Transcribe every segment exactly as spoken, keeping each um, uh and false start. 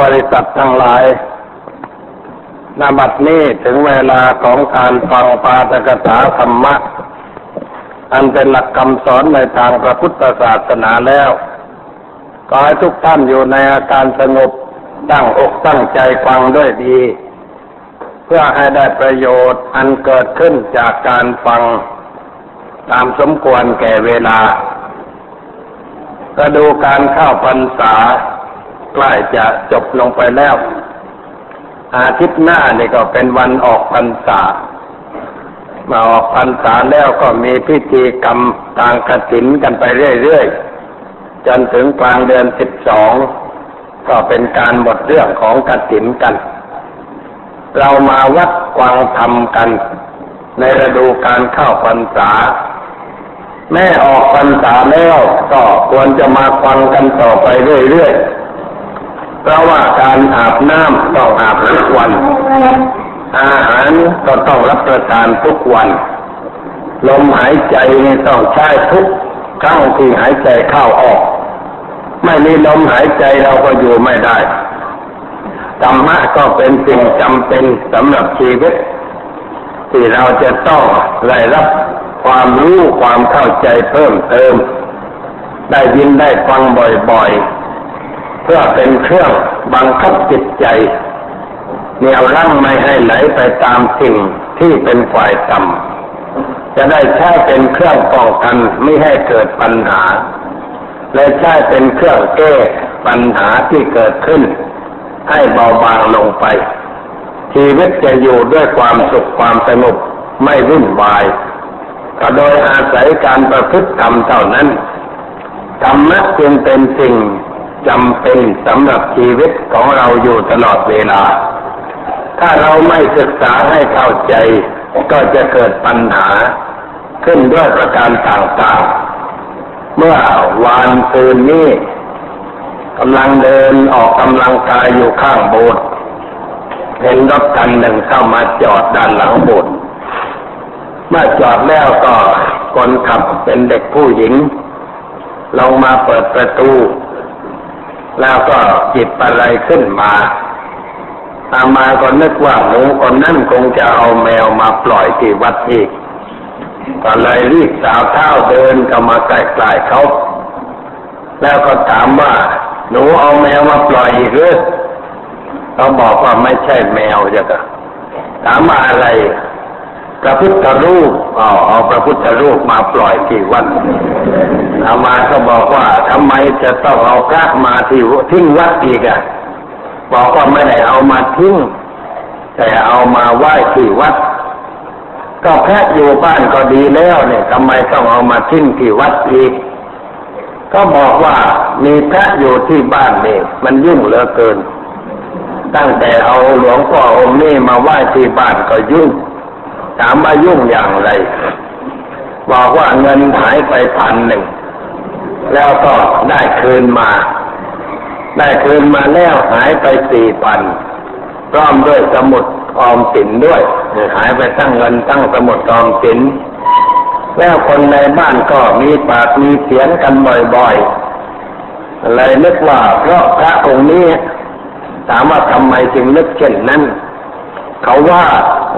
บริษัททั้งหลายณ บัดนี้ถึงเวลาของการฟังปาฐกถาธรรมะอันเป็นหลักคำสอนในทางพระพุทธศาสนาแล้วขอให้ทุกท่านอยู่ในอาการสงบตั้งอกตั้งใจฟังด้วยดีเพื่อให้ได้ประโยชน์อันเกิดขึ้นจากการฟังตามสมควรแก่เวลาก็ดูการเข้าพรรษาใกล้จะจบลงไปแล้วอาทิตย์หน้านี่ก็เป็นวันออกพรรษามาออกพรรษาแล้วก็มีพิธีกรรมทางกฐินกันไปเรื่อยๆจนถึงกลางเดือนสิบสองก็เป็นการหมดเรื่องของกฐินกันเรามาวัดฟังธรรมกันในฤดูการเข้าพรรษาแม้ออกพรรษาแล้วก็ควรจะมาฟังกันต่อไปเรื่อยๆเพราะว่าการอาบน้ำต้องอาบทุกวันอาหารก็ต้องรับประทานทุกวันลมหายใจนี่ต้องใช้ทุกครั้งที่หายใจเข้าออกไม่มีลมหายใจเราก็อยู่ไม่ได้ธรรมะก็เป็นสิ่งจำเป็นสำหรับชีวิตที่เราจะต้องได้รับความรู้ความเข้าใจเพิ่มเติมได้ยินได้ฟังบ่อยๆเพื่อเป็นเครื่องบังคับจิตใจเหนี่ยวรั้งไม่ให้ไหลไปตามสิ่งที่เป็นฝ่ายต่ำจะได้ใช้เป็นเครื่องป้องกันไม่ให้เกิดปัญหาและใช้เป็นเครื่องแก้ปัญหาที่เกิดขึ้นให้เบาบางลงไปชีวิตจะอยู่ด้วยความสุขความสงบไม่วุ่นวายก็โดยอาศัยการประพฤติธรรมเท่านั้นธรรมะจึงเป็นสิ่งจำเป็นสำหรับชีวิตของเราอยู่ตลอดเวลาถ้าเราไม่ศึกษาให้เข้าใจก็จะเกิดปัญหาขึ้นด้วยประการต่างๆเมื่อวานซืนนี้กำลังเดินออกกำลังกายอยู่ข้างโบสถ์เห็นรถคันหนึ่งเข้ามาจอดด้านหลังโบสถ์เมื่อจอดแล้วก็คนขับเป็นเด็กผู้หญิงลงมาเปิดประตูแล้วก็หยิบอะไรขึ้นมาอามาก็นึกว่าหนูคนนั้นคงจะเอาแมวมาปล่อยที่วัดอีกก็เลยรีบสาวเท้าเดินเข้ามาใกล้ๆเขาแล้วก็ถามว่าหนูเอาแมวมาปล่อยอีกหรือเขาบอกว่าไม่ใช่แมวจ้ะก็ถามว่าอะไรพระพุทธรูปอ๋อเอาพระพุทธรูปมาปล่อยที่วัดอามาก็บอกว่าทำไมจะต้องเอาพระมาที่ทิ้งวัดอีกอ่ะบอกว่าไม่ได้เอามาทิ้งแต่เอามาไหว้ที่วัดก็แค่อยู่บ้านก็ดีแล้วเนี่ยทำไมต้องเอามาทิ้งที่วัดอีกก็บอกว่ามีพระอยู่ที่บ้านนี่มันยุ่งเหลือเกินตั้งแต่เอาหลวงพ่อองค์นี้มาไหว้ที่บ้านก็ยุ่งถามว่ายุ่งอย่างไรบอกว่าเงินหายไปพันหนึ่งแล้วก็ได้คืนมาได้คืนมาแล้วหายไปสี่พันพร้อมด้วยสมุดออมสินด้วยหายไปทั้งเงินทั้งสมุดออมสินแล้วคนในบ้านก็มีปากมีเสียงกันบ่อยๆเลยนึกว่าเพราะพระองค์นี้ถามว่าทำไมจึงนึกเช่นนั้นเขาว่า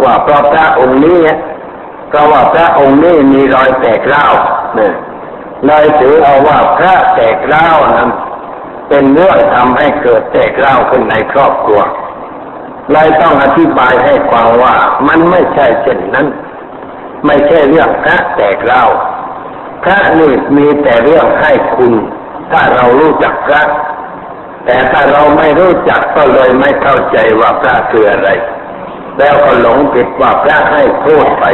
ว่าเพราะพระองค์นี้เพราะว่าพระองค์นี้มีรอยแตกร้าวเนี่ยเลยถือเอาว่าพระแตกร้าวนั้นเป็นเรื่องทำให้เกิดแตกร้าวขึ้นในครอบครัวเลยต้องอธิบายให้ฟังว่ามันไม่ใช่เช่นนั้นไม่ใช่เรื่องพระแตกร้าวพระนี่มีแต่เรื่องให้คุณถ้าเรารู้จักพระแต่ถ้าเราไม่รู้จักก็เลยไม่เข้าใจว่าพระคืออะไรแล้วก็หลงผิดว่าพระให้โทษไป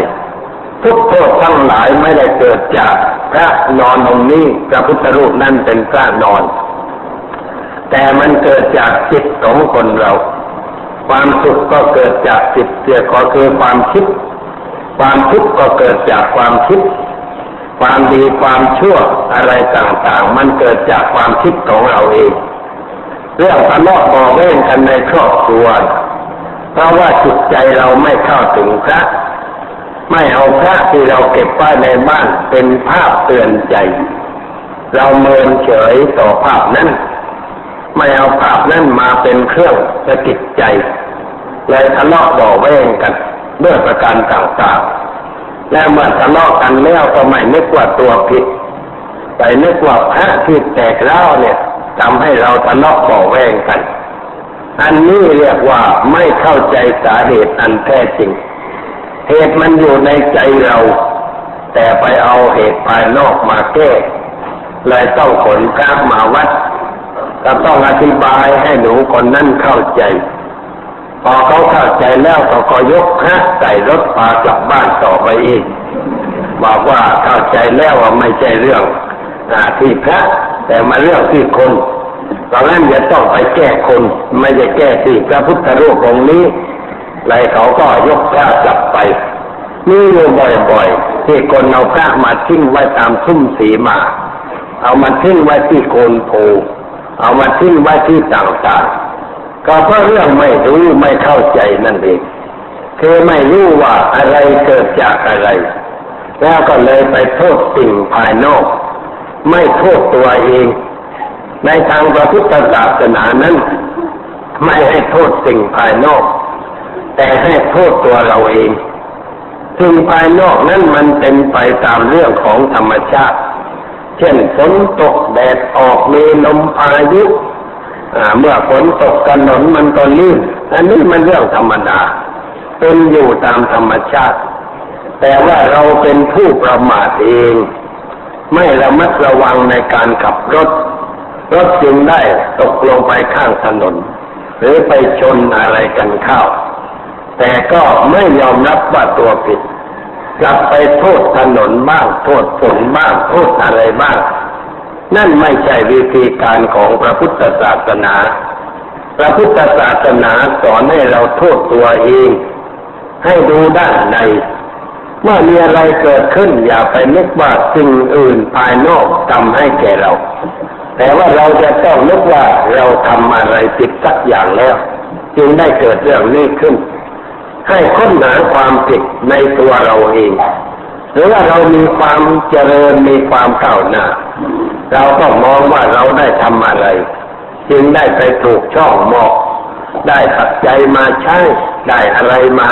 ทุกโทษทั้งหลายไม่ได้เกิดจากพระนอนองค์นี้พระพุทธรูปนั่นเป็นพระนอนแต่มันเกิดจากจิตของคนเราความสุขก็เกิดจากจิตเสียก็คือความคิดความทุกข์ก็เกิดจากความคิดความดีความชั่วอะไรต่างๆมันเกิดจากความคิดของเราเองเรื่องทะเลาะเบาแว้งกันในครอบครัวเพราะว่าจิตใจเราไม่เข้าถึงพระไม่เอาพระที่เราเก็บไว้ในบ้านเป็นภาพเตือนใจเราเมินเฉยต่อภาพนั้น ไม่เอาภาพนั่นมาเป็นเครื่องสะกิดใจเลยทะเลาะบ่อแว้งกันด้วยประการต่างๆและเมื่อทะเลาะกันแล้วก็ไม่นึกว่าตัวผิดไปนึกว่าพระที่แตกเล่าเนี่ยทำให้เราทะเลาะบ่อแว้งกันอันนี้เรียกว่าไม่เข้าใจสาเหตุอันแท้จริงเหตุมันอยู่ในใจเราแต่ไปเอาเหตุภายนอกมาแก้เลยต้องขนกราฟมาวัดก็ต้องอธิบายให้หนูคนนั้นเข้าใจพอเขาเข้าใจแล้วก็ก็ยกฮะใส่รถพากลับบ้านต่อไปอีกบอกว่าเข้าใจแล้วว่าไม่ใช่เรื่องที่พระแต่มาเรื่องที่คนตอนนั้นจะต้องไปแก้คนไม่จะแก้ที่พระพุทธรูปองค์นี้เลยเขาก็ยกพระกลับไปนี่อยู่บ่อยๆที่คนเอาพระมาทิ้งไว้ตามทุ่มสีมาเอามาทิ้งไว้ที่โคนโพเอามาทิ้งไว้ที่ต่างๆก็เพราะเรื่องไม่รู้ไม่เข้าใจนั่นเองคือไม่รู้ว่าอะไรเกิดจากอะไรแล้วก็เลยไปโทษสิ่งภายนอกไม่โทษตัวเองในทางพระพุทธศาสนานั้นไม่ให้โทษสิ่งภายนอกแต่ให้โทษตัวเราเองสิ่งภายนอกนั้นมันเป็นไปตามเรื่องของธรรมชาติเช่นฝนตกแดดออกมีลมพายุเมื่อฝนตกถนนมันก็ลื่นอันนี้มันเรื่องธรรมดาเป็นอยู่ตามธรรมชาติแต่ว่าเราเป็นผู้ประมาทเองไม่ระมัดระวังในการขับรถรถจึงได้ตกลงไปข้างถนนหรือไปชนอะไรกันเข้าแต่ก็ไม่ยอมรับว่าตัวผิดกลับไปโทษถนนบ้างโทษฝนบ้างโทษอะไรบ้างนั่นไม่ใช่วิธีการของพระพุทธศาสนาพระพุทธศาสนาสอนให้เราโทษตัวเองให้ดูด้านในเมื่อมีอะไรเกิดขึ้นอย่าไปนึกว่าสิ่งอื่นภายนอกทำให้แก่เราแต่ว่าเราจะต้องนึกว่าเราทำอะไรผิดสักอย่างแล้วจึงได้เกิดเรื่องนี้ขึ้นให้ค้นหาความผิดในตัวเราเองหรือว่าเรามีความเจริญมีความก้าวหน้าเราก็มองว่าเราได้ทำอะไรจึงได้ไปถูกช่องหมอกได้ปัจจัยมาใช้ได้อะไรมา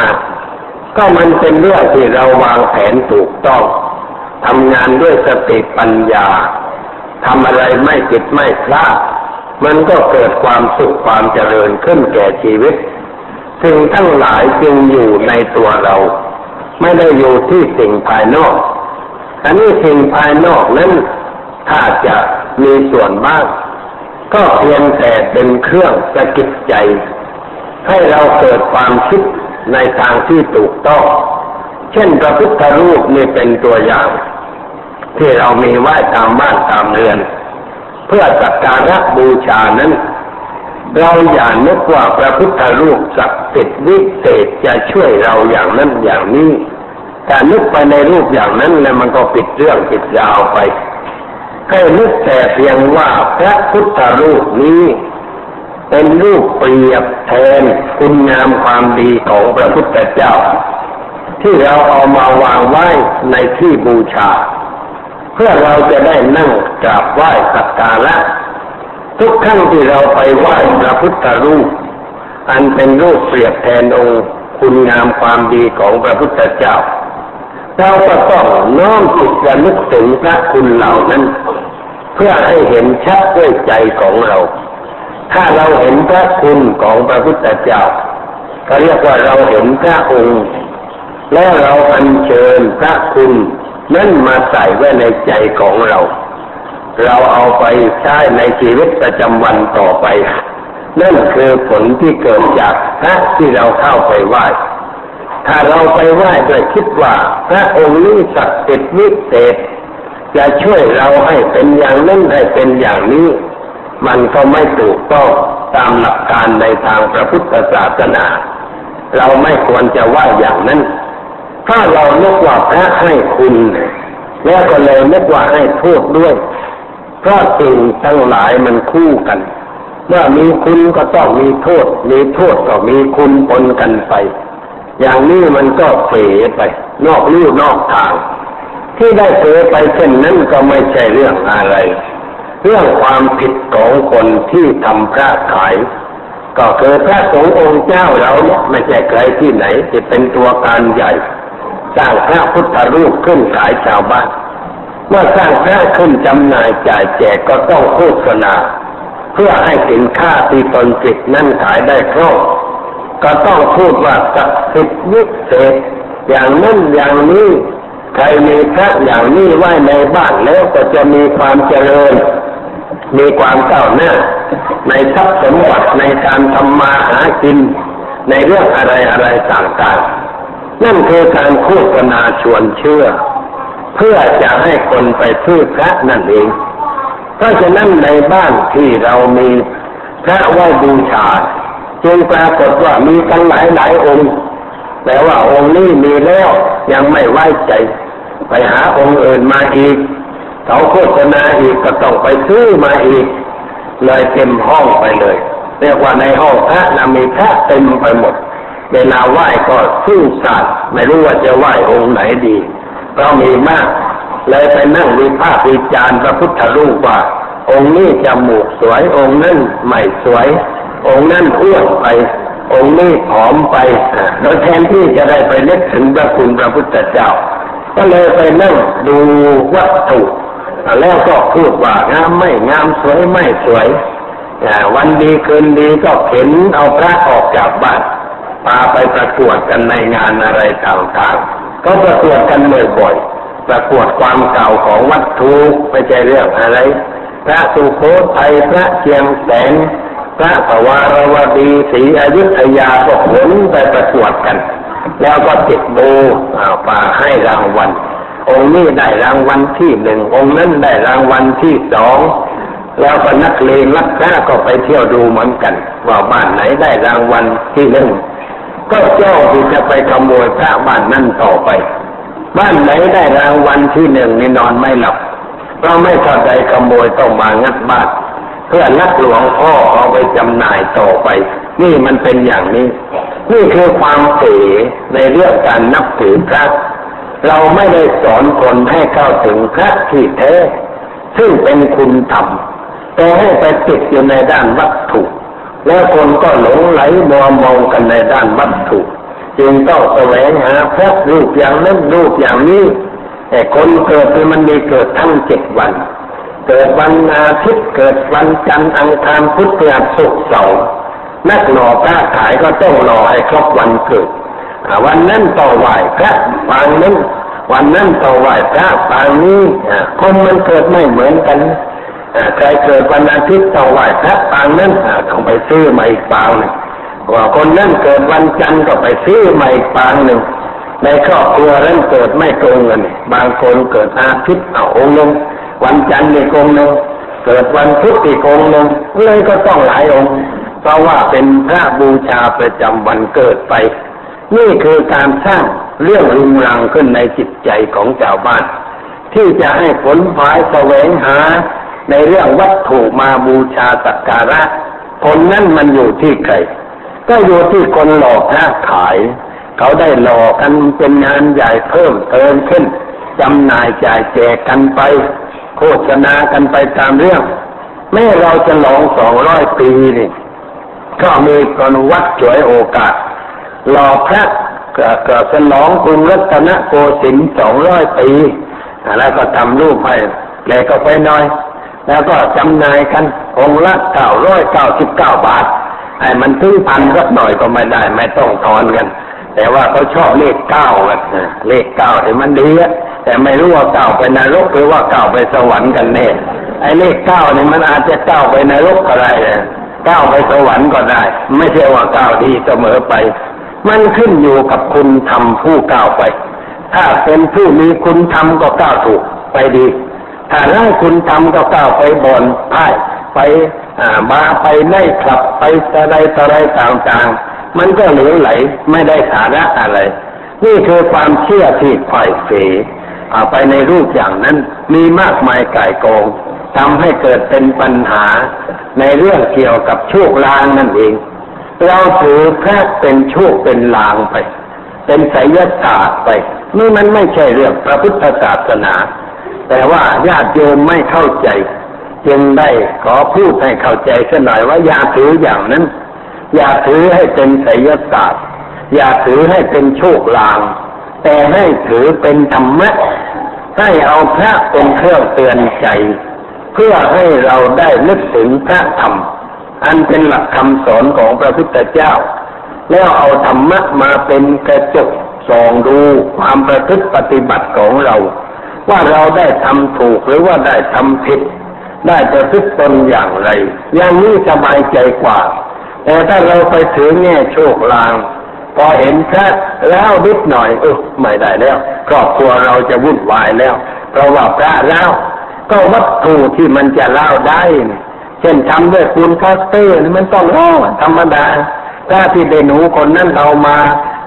ก็มันเป็นเรื่องที่เราวางแผนถูกต้องทำงานด้วยสติปัญญาทำอะไรไม่ผิดไม่พลาดมันก็เกิดความสุขความเจริญขึ้นแก่ชีวิตสิ่งทั้งหลายจึงอยู่ในตัวเราไม่ได้อยู่ที่สิ่งภายนอกอันนี้สิ่งภายนอกนั้นถ้าจะมีส่วนมากก็เพียงแต่เป็นเครื่องสะกิดใจให้เราเกิดความคิดในทางที่ถูกต้องเช่นพระพุทธรูปนี่เป็นตัวอย่างที่เรามีไว้ตามบ้านตามเรือนเพื่อสักการะบูชานั้นเราอย่านึกว่าพระพุทธรูปศักดิ์สิทธิ์วิเศษจะช่วยเราอย่างนั้นอย่างนี้แต่นึกไปในรูปอย่างนั้นแล้วมันก็ปิดเรื่องปิดยาวไปให้นึกแต่เพียงว่าพระพุทธรูปนี้เป็นรูปเปรียบแทนคุณงามความดีของพระพุทธเจ้าที่เราเอามาวางไว้ในที่บูชาเพื่อเราจะได้นั่งกราบไหว้สักการะทุกครั้งที่เราไปไหว้พระพุทธรูปอันเป็นรูปเปรียบแทนองค์คุณงามความดีของพระพุทธเจ้าเราก็ต้องน้อมจิตระลึกถึงพระคุณเหล่านั้นเพื่อให้เห็นชัดด้วยใจของเราถ้าเราเห็นพระคุณของพระพุทธเจ้าก็เรียกว่าเราเห็นพระองค์และเราอัญเชิญพระคุณนั้นมาใส่ไว้ในใจของเราเราเอาไปใช้ในชีวิตประจำวันต่อไปนั่นคือผลที่เกิดจากพระที่เราเข้าไปไหว้ถ้าเราไปไหว้โดยคิดว่าพระองค์นี้ศักดิ์สิทธิ์วิเศษจะช่วยเราให้เป็นอย่างนั้นให้เป็นอย่างนี้มันก็ไม่ถูกต้องตามหลักการในทางพระพุทธศาสนาเราไม่ควรจะไหว้อย่างนั้นถ้าเรานึกว่าพระให้คุณแล้วก็เลยนึกว่าให้โทษด้วยเพราะสิ่งทั้งหลายมันคู่กันเมื่อมีคุณก็ต้องมีโทษมีโทษก็มีคุณปนกันไปอย่างนี้มันก็เผลอไปนอกลู่นอกทางที่ได้เผลอไปเช่นนั้นก็ไม่ใช่เรื่องอะไร เรื่องความผิดของคนที่ทำพระขายก็คือพระสงฆ์องค์เจ้าเราไม่ใช่ใครที่ไหนจะเป็นตัวการใหญ่สร้างพระพุทธรูปขึ้นขายชาวบ้านเมื่อสร้างพระขึ้นจำหน่ายจ่ายแจกก็ต้องโฆษณาเพื่อให้สินค้าที่ตนสิทธิ์นั้นขายได้คล่องก็ต้องพูดว่าศักดิ์สิทธิ์วิเศษอย่างนั้นอย่างนี้ใครมีพระอย่างนี้ไว้ในบ้านแล้วก็จะมีความเจริญมีความก้าวหน้าในทรัพย์สมบัติในการทำมาหากินในเรื่องอะไรอะไรต่างๆนั่นคือการโฆษณาชวนเชื่อเพื่อจะให้คนไปซื้อพระนั่นเองเพราะฉะนั้นในบ้านที่เรามีพระไว้บูชาจึงปรากฏว่ามีทั้งหลายหลายองค์แต่ว่าองค์นี้มีแล้วยังไม่ไว้ใจไปหาองค์อื่นมาอีกเขาโฆษณาอีกก็ต้องไปซื้อมาอีกเลยเต็มห้องไปเลยเรียกว่าในห้องพระนะมีพระเต็มไปหมดเวลาไหว้ก็ซื่อสัตย์ไม่รู้ว่าจะไหว้องค์ไหนดีก็มีมากเลยไปนั่งวิพากษ์วิจารณ์พระพุทธรูปว่าองค์นี้จมูกสวยองค์นั้นไม่สวยองค์นั้นอ้วนไปองค์นี้ผอมไปโดยแทนที่จะได้ไปนึกถึงพระคุณพระพุทธเจ้าก็เลยไปนั่งดูวัตถุแล้วก็พูดว่างามไม่งามสวยไม่สวยวันดีคืนดีก็เข็นเอาพระออกจากบ้านพาไปประกวดกันในงานอะไรต่างๆก็ประกวดกันบ่อยๆประกวดความเก่าของวัตถุไม่ใช่เรื่องอะไรพระสุโขทัยพระเชียงแสนพระปวารวดีศรีอยุธยาก็ขนไปประกวดกันแล้วก็ติดดูป่าให้รางวัลองค์นี้ได้รางวัลที่หนึ่งองค์นั้นได้รางวัลที่สองแล้วก็นักเลงนักฆ่าก็ไปเที่ยวดูเหมือนกันว่าบ้านไหนได้รางวัลที่หนึ่งก็เจ้าที่จะไปขโมยพระบ้านนั้นต่อไปบ้านไหนได้รางวัลที่หนึ่งนี่นอนไม่หลับเพราะไม่เข้าใจขโมยต้องมางัดบ้านเพื่อลักหลวงพ่อเอาไปจำหน่ายต่อไปนี่มันเป็นอย่างนี้นี่คือความเผยในเรื่องการนับถือพระเราไม่ได้สอนคนให้เข้าถึงพระที่แท้ซึ่งเป็นคุณธรรมแต่ให้ไปติดอยู่ในด้านวัตถุแล้วคนก็หลงไหลมัวเมากันในด้านวัตถุจึงต้องแสวงหาพระรูปอย่างนั้นรูปอย่างนี้แต่คนเกิดมันมีเกิดทั้งเจ็ดวันเกิดวันอาทิตย์เกิดวันจันทร์อังคารพุธพฤหัสศุกร์เสาร์นักหล่อพระขายก็ต้องหล่อให้ครบวันเกิดวันนั้นต่อไหวพระปางนั้นวันนั้นต่อไหวพระปางนี้คนมันเกิดไม่เหมือนกันใครเกิดวันอาทิตย์ต่อไหวพระปางนั้นต้องไปซื้อมาอีกปางหนึ่งว่าคนนั้นเกิดวันจันทร์ก็ไปซื้อมาอีกปางหนึ่งในครอบครัวนั้นเกิดไม่ตรงกันบางคนเกิดอาทิตย์เอาองค์หนึ่งวันจันทร์อีกองค์หนึ่งเกิดวันพุธอีกองค์หนึ่งเลยก็ต้องหลายองค์เพราะว่าเป็นพระบูชาประจำวันเกิดไปนี่คือการสร้างเรื่องรุงรังขึ้นในจิตใจของชาวบ้านที่จะให้ผลฝ่ายแสวงหาในเรื่องวัตถุมาบูชาสักการะผลนั้นมันอยู่ที่ใครก็อยู่ที่คนหลอกหน้าขายเขาได้หลอกกันเป็นงานใหญ่เพิ่มเติมขึ้นจำหน่ายจ่ายแจกกันไปโฆษณากันไปตามเรื่องแม้เราจะหลงสองร้อยปีนี่ก็มีคนวัดฉวยโอกาสหล่อพระเกิดสนองกรุงรัตนโกสินทร์สองร้อยปีแล้วก็ทำรูปให้แปลก็ไปน้อยแล้วก็จำนายกันองละเก้าร้อยเก้าสิบเก้าบาทไอ้มันถึงพันสักหน่อยก็ไม่ได้ไม่ต้องทอนกันแต่ว่าเขาชอบเลขเก้ากันเลขเก้าแต่มันดีอะแต่ไม่รู้ว่าเก้าไปนรกหรือว่าเก้าไปสวรรค์กันแน่ไอ้เลขเก้าเนี่ยมันอาจจะเก้าไปนรกก็ได้เก้าไปสวรรค์ก็ได้ไม่ใช่ว่าเก้าดีเสมอไปมันขึ้นอยู่กับคุณธรรมผู้ก้าวไปถ้าเป็นผู้มีคุณธรรมก็ก้าวถูกไปดีถ้าไร้คุณธรรมก็ก้าวไปบนพ่ายไปมาไปไล่ขับไปอะไรต่ออะไรต่างๆมันก็เหลวไหลไม่ได้สาระอะไรนี่คือความเชื่อที่ไขว่เขวเอาไปในรูปอย่างนั้นมีมากมายก่ายกองทำให้เกิดเป็นปัญหาในเรื่องเกี่ยวกับโชคลางนั่นเองเราถือพระเป็นโชคเป็นลางไปเป็นไสยศาสตร์ไปนี่มันไม่ใช่เรื่องพระพุทธศาสนาแต่ว่าญาติโยมไม่เข้าใจ จึงได้ขอพูดให้เข้าใจสักหน่อยว่าอย่าถืออย่างนั้นอย่าถือให้เป็นไสยศาสตร์อย่าถือให้เป็นโชคลางแต่ให้ถือเป็นธรรมะให้เอาพระเป็นเครื่องเตือนใจเพื่อให้เราได้นึกถึงพระธรรมอันเป็นหลักคำสอนของพระพุทธเจ้าแล้วเอาธรรมะมาเป็นกระจกส่องดูความประพฤติปฏิบัติของเราว่าเราได้ทำถูกหรือว่าได้ทำผิดได้ประพฤติตนอย่างไรอย่างนี้สบายใจกว่าแต่ถ้าเราไปถือแง่โชคลางพอเห็นพระแล้วนิดหน่อยเออไม่ได้แล้วครอบครัวเราจะวุ่นวายแล้วเพราะว่าพระแล้วก็วัตถุที่มันจะเล่าได้เช่นทำด้วยคูณคาสเตอร์มันต้องเล่าธรรมดาถ้าที่เดนูคนนั้นเอามา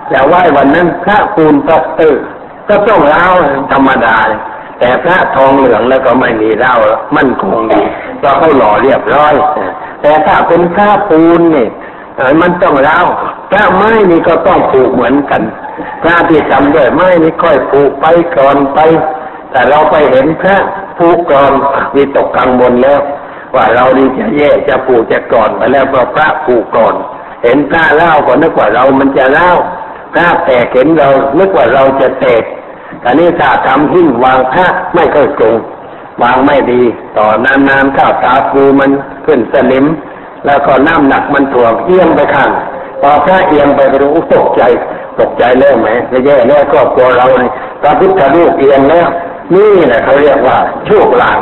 แต่ไหว้วันนั้นพระคูณคาสเตอร์ก็ต้องเล่าธรรมดาแต่พระทองเหลืองแล้วก็ไม่มีเล่ามั่นคงดีเราเขาหล่อเรียบร้อยแต่ถ้าเป็นพระปูนนี่มันต้องเล่าพระไม้นี่ก็ต้องผูกเหมือนกันพระที่ทำด้วยไม้นี่ค่อยผูกไปกรอนไปแต่เราไปเห็นพระผูกกรอนมีตกกลางบนแล้วว่าเราดีจะแย่จะผูกจะกรอนไปแล้วพอพระผูกกรอนเห็นพระเล่าก็นึกว่าเรามันจะเล่าพระแตกเห็นเรานึกว่าเราจะแตกอันนี้ถ้าทำหิ้งวางพระไม่ค่อยตรงวางไม่ดีต่อนานๆข้าวตาปูมันขึ้นสนิมแล้วก็น้ำหนักมันถ่วงเอียงไปข้างพอพระเอียงไปก็รู้ตกใจตกใจแล้วไหมจะแย่แล้วครอบครัวเราเนี่ยพระพุทธรูปเอียงแล้วนี่แหละเขาเรียกว่าโชคลาง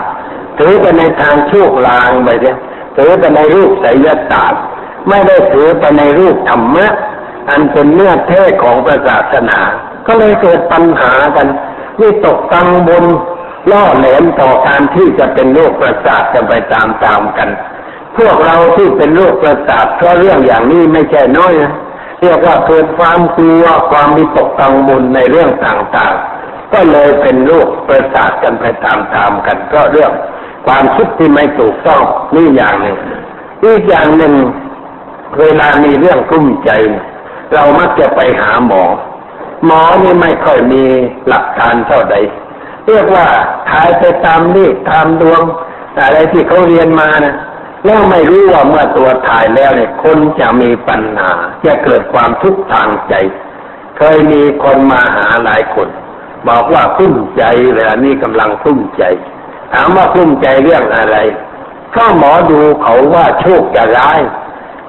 ถือไปในทางโชคลางไปเนี่ยถือไปในรูปไสยศาสตร์ไม่ได้ถือไปในรูปธรรมะอันเป็นเนื้อแท้ของพระศาสนาก็เลยเกิดปัญหากันวิตกกังวลล่อแหลมต่อการที่จะเป็นโรคประสาทกันไปตามๆกันพวกเราที่เป็นโรคประสาทเพราะเรื่องอย่างนี้ไม่ใช่น้อยนะเรียกว่าเกิดความกลัวความวิตกกังวลในเรื่องต่างๆก็เลยเป็นโรคประสาทกันไปตามๆกันก็เรื่องความคิดที่ไม่ถูกต้องนี่อย่างหนึ่งอีกอย่างหนึ่งเวลามีเรื่องกลุ้มใจเรามักจะไปหาหมอหมอนี่ไม่ค่อยมีหลักฐานเท่าใดเรียกว่าทายไปตามนี่ตามดวงอะไรที่เขาเรียนมานะแล้วไม่รู้ว่าเมื่อตัวทายแล้วเนี่ยคนจะมีปัญหาจะเกิดความทุกข์ทางใจเคยมีคนมาหาหลายคนบอกว่ากุ้มใจเวลานี้กำลังกุ้มใจถามว่ากุ้มใจเรื่องอะไรก็หมอดูเขาว่าโชคจะร้าย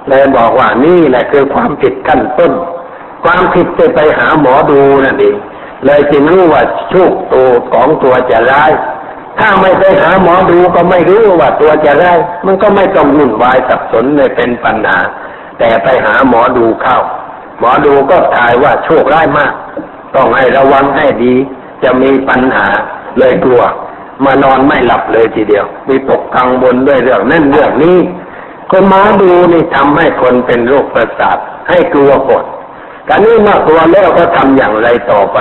เลยบอกว่านี่แหละคือความผิดขั้นต้นความผิดจะไปหาหมอดูนั่นเองเลยจึงรู้ว่าโชคตัวของตัวจะร้ายถ้าไม่ไปหาหมอดูก็ไม่รู้ว่าตัวจะร้ายมันก็ไม่ต้องวุ่นวายสับสนเลยเป็นปัญหาแต่ไปหาหมอดูเข้าหมอดูก็ทายว่าโชคร้ายมากต้องให้ระวังให้ดีจะมีปัญหาเลยกลัวมานอนไม่หลับเลยทีเดียวมีตกกังวลด้วยเรื่องนั่นเรื่องนี้คนหมอดูนี่ทำให้คนเป็นโรคประสาทให้กลัวกดการนี้เมื่อกลัวแล้วก็ทำอย่างไรต่อไป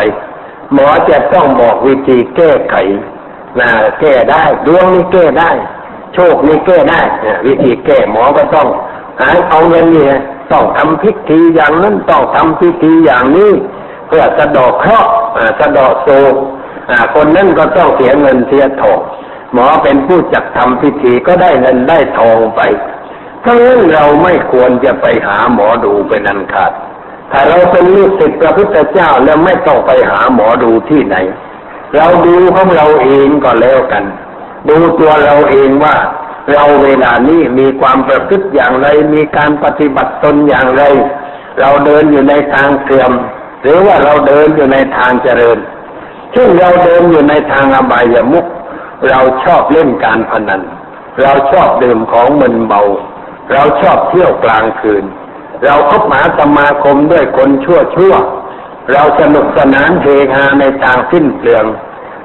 หมอจะต้องบอกวิธีแก้ไขนะแก้ได้ดวงนี่แก้ได้โชคนี่แก้ได้วิธีแก้หมอก็ต้องหาเอาเงินเนี่ยต้องทำพิธีอย่างนั้นต้องทำพิธีอย่างนี้เพื่อสะเดาะเคราะห์สะเดาะโศกคนนั้นก็ต้องเสียเงินเสียทองหมอเป็นผู้จัดทำพิธีก็ได้เงินได้ทองไปเพราะงั้นเราไม่ควรจะไปหาหมอดูเป็นอันขาดถ้าเราเป็นลูกศิษย์พระพุทธเจ้าแล้วไม่ต้องไปหาหมอดูที่ไหนเราดูของเราเองก็แล้วกันดูตัวเราเองว่าเราเวลานี้มีความประพฤติอย่างไรมีการปฏิบัติตนอย่างไรเราเดินอยู่ในทางเสื่อมหรือว่าเราเดินอยู่ในทางเจริญเช่นเราเดินอยู่ในทางอบายมุขเราชอบเล่นการพนันเราชอบดื่มของมึนเมาเราชอบเที่ยวกลางคืนเราคบหาสมาคมด้วยคนชั่วชั่วเราสนุกสนานเฮฮาในทางสิ้นเปลือง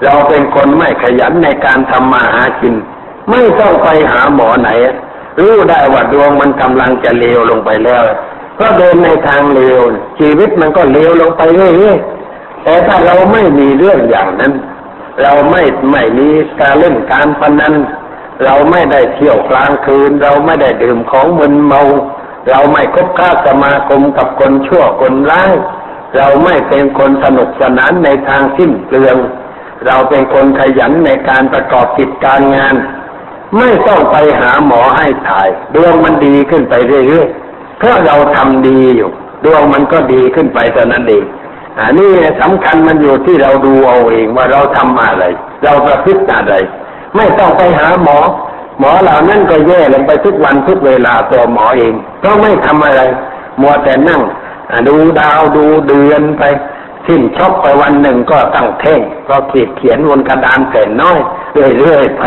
เราเป็นคนไม่ขยันในการทำมาหากินไม่ต้องไปหาหมอไหนรู้ได้ว่าดวงมันกำลังจะเลวลงไปแล้วเพราะเดินในทางเลวชีวิตมันก็เลวลงไปเรื่อยๆแต่ถ้าเราไม่มีเรื่องอย่างนั้นเราไม่ไม่มีการเล่นการพนันเราไม่ได้เที่ยวกลางคืนเราไม่ได้ดื่มของมึนเมาเราไม่คบค้าสมาคมกับคนชั่วคนร้ายเราไม่เป็นคนสนุกสนานในทางสิ้นเปลืองเราเป็นคนขยันในการประกอบกิจการงาน ไม่ต้องไปหาหมอให้ตายดวงมันดีขึ้นไปเรื่อยๆเพราะเราทำดีอยู่ดวงมันก็ดีขึ้นไปเท่านั้นเองอันนี้สำคัญมันอยู่ที่เราดูเอาเองว่าเราทำอะไรเราประพฤติอะไรไม่ต้องไปหาหมอหมอเหล่านั้นก็แย่ลงไปทุกวันทุกเวลาตัวหมอเองก็ไม่ทำอะไรมัวแต่นั่งดูดาวดูเดือนไปทิ้งช็อปไปวันหนึ่งก็ตั้งเท่งก็ขีดเขียนบนกระดานแผ่นน้อยเรื่อยๆไป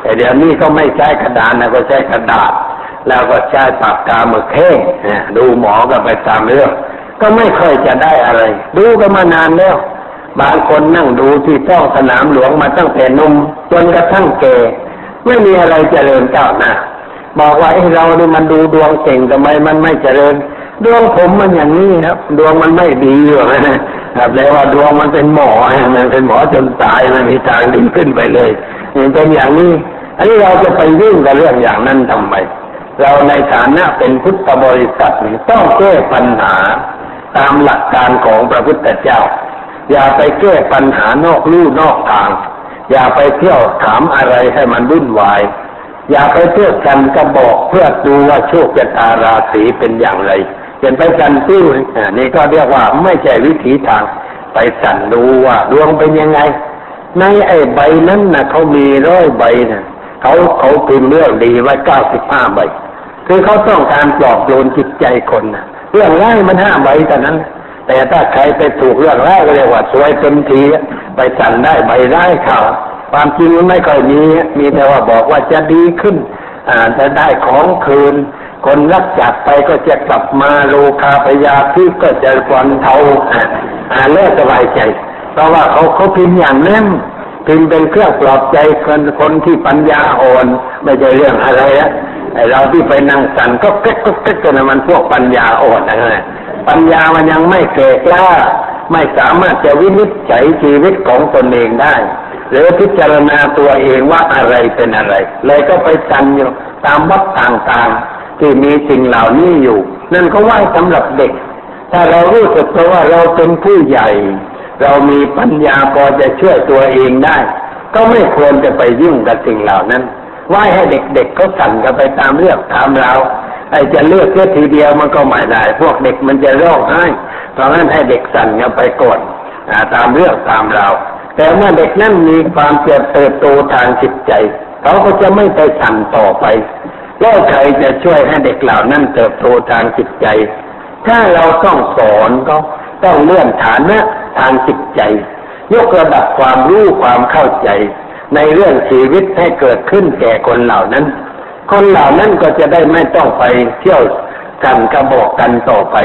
แต่เดี๋ยวนี้ก็ไม่ใช้กระดานนะก็ใช้กระดาษแล้วก็ใช้ปากกาหมึกแห้งดูหมอก็ไปตามเรื่องก็ไม่ค่อยจะได้อะไรดูก็มานานแล้วบางคนนั่งดูที่ท้องสนามหลวงมาตั้งแต่หนุ่มจนกระทั่งแก่ไม่มีอะไรเจริญก้าวหน้าบอกว่าไอ้เราเนี่ยมันดูดวงเก่งทำไมมันไม่เจริญดวงผมมันอย่างนี้ครับดวงมันไม่ดีอยู่นะครับแล้วว่าดวงมันเป็นหมอมันเป็นหมอจนตายมันมีทางดีขึ้นไปเลยมันเป็นอย่างนี้อันนี้เราจะไปยุ่งกับเรื่องอย่างนั้นทำไมเราในฐานะเป็นพุทธบริษัทต้องแก้ปัญหาตามหลักการของพระพุทธเจ้าอย่าไปแก้ปัญหานอกลู่นอกทางอย่าไปเที่ยวถามอะไรให้มันวุ่นวายอย่าไปเที่ยวกันกระบอกเพื่อดูว่าโชคชะตาราศีเป็นอย่างไรเห็นไปกันซิ้วนี่ก็เรียกว่าไม่ใช่วิถีทางไปสั่นดูว่าดวงเป็นยังไงในไอ้ใบนั้นนะเขามีร้อยใบนะเขาเขาพิมพ์เรื่องดีไว้เก้าสิบห้าใบคือเขาต้องการปลอบโยนจิตใจคนนะเรื่องร้ายมันห้าใบแต่นั้นแต่ถ้าใครไปถูกเรื่องร้ายก็เรียกว่าสวยเต็มทีไปสั่นได้ใบร้ายเขาความจริงไม่ค่อยมีมีแต่ว่าบอกว่าจะดีขึ้นจะได้ของคืนคนรักจากไปก็จะกลับมาโลคาพยาธิก็จะกวนเทาอ่าเลิกสบายใจเพราะว่าเขาเขาพิมพ์อย่างนั้นพิมพ์เป็นเครื่องปลอบใจคนคนที่ปัญญาอ่อนไม่ใช่เรื่องอะไรนะไอเราที่ไปนั่งสั่นก็เก๊กก็เก๊กกันมันพวกปัญญาอ่อนนะฮะปัญญามันยังไม่เกิดกล้าไม่สามารถจะวินิจฉัยชีวิตของตนเองได้หรือพิจารณาตัวเองว่าอะไรเป็นอะไรเลยก็ไปสั่นอยู่ตามวัดต่างๆที่มีสิ่งเหล่านี้อยู่นั่นก็ว่าสำหรับเด็กถ้าเรารู้สึกตัวว่าเราเป็นผู้ใหญ่เรามีปัญญาพอจะช่วยตัวเองได้ก็ไม่ควรจะไปยุ่งกับสิ่งเหล่านั้นว่าให้เด็กๆเขาสั่นกันไปตามเรื่องตามราวไอ้จะเลือกแค่ทีเดียวมันก็ไม่ได้พวกเด็กมันจะร้องไห้เพราะงั้นให้เด็กสั่นกันไปก่อนตามเรื่องตามราวแต่เมื่อเด็กนั้นมีความเติบโตทางจิตใจเขาก็จะไม่ไปสั่นต่อไปแล้วใครจะช่วยให้เด็กเหล่านั้นเติบโตทางจิตใจถ้าเราต้องสอนก็ต้องเลื่อนฐานะทางจิตใจยกระดับความรู้ความเข้าใจในเรื่องชีวิตให้เกิดขึ้นแก่คนเหล่านั้นคนเหล่านั้นก็จะได้ไม่ต้องไปเที่ยวกันกระบอกกันต่อไป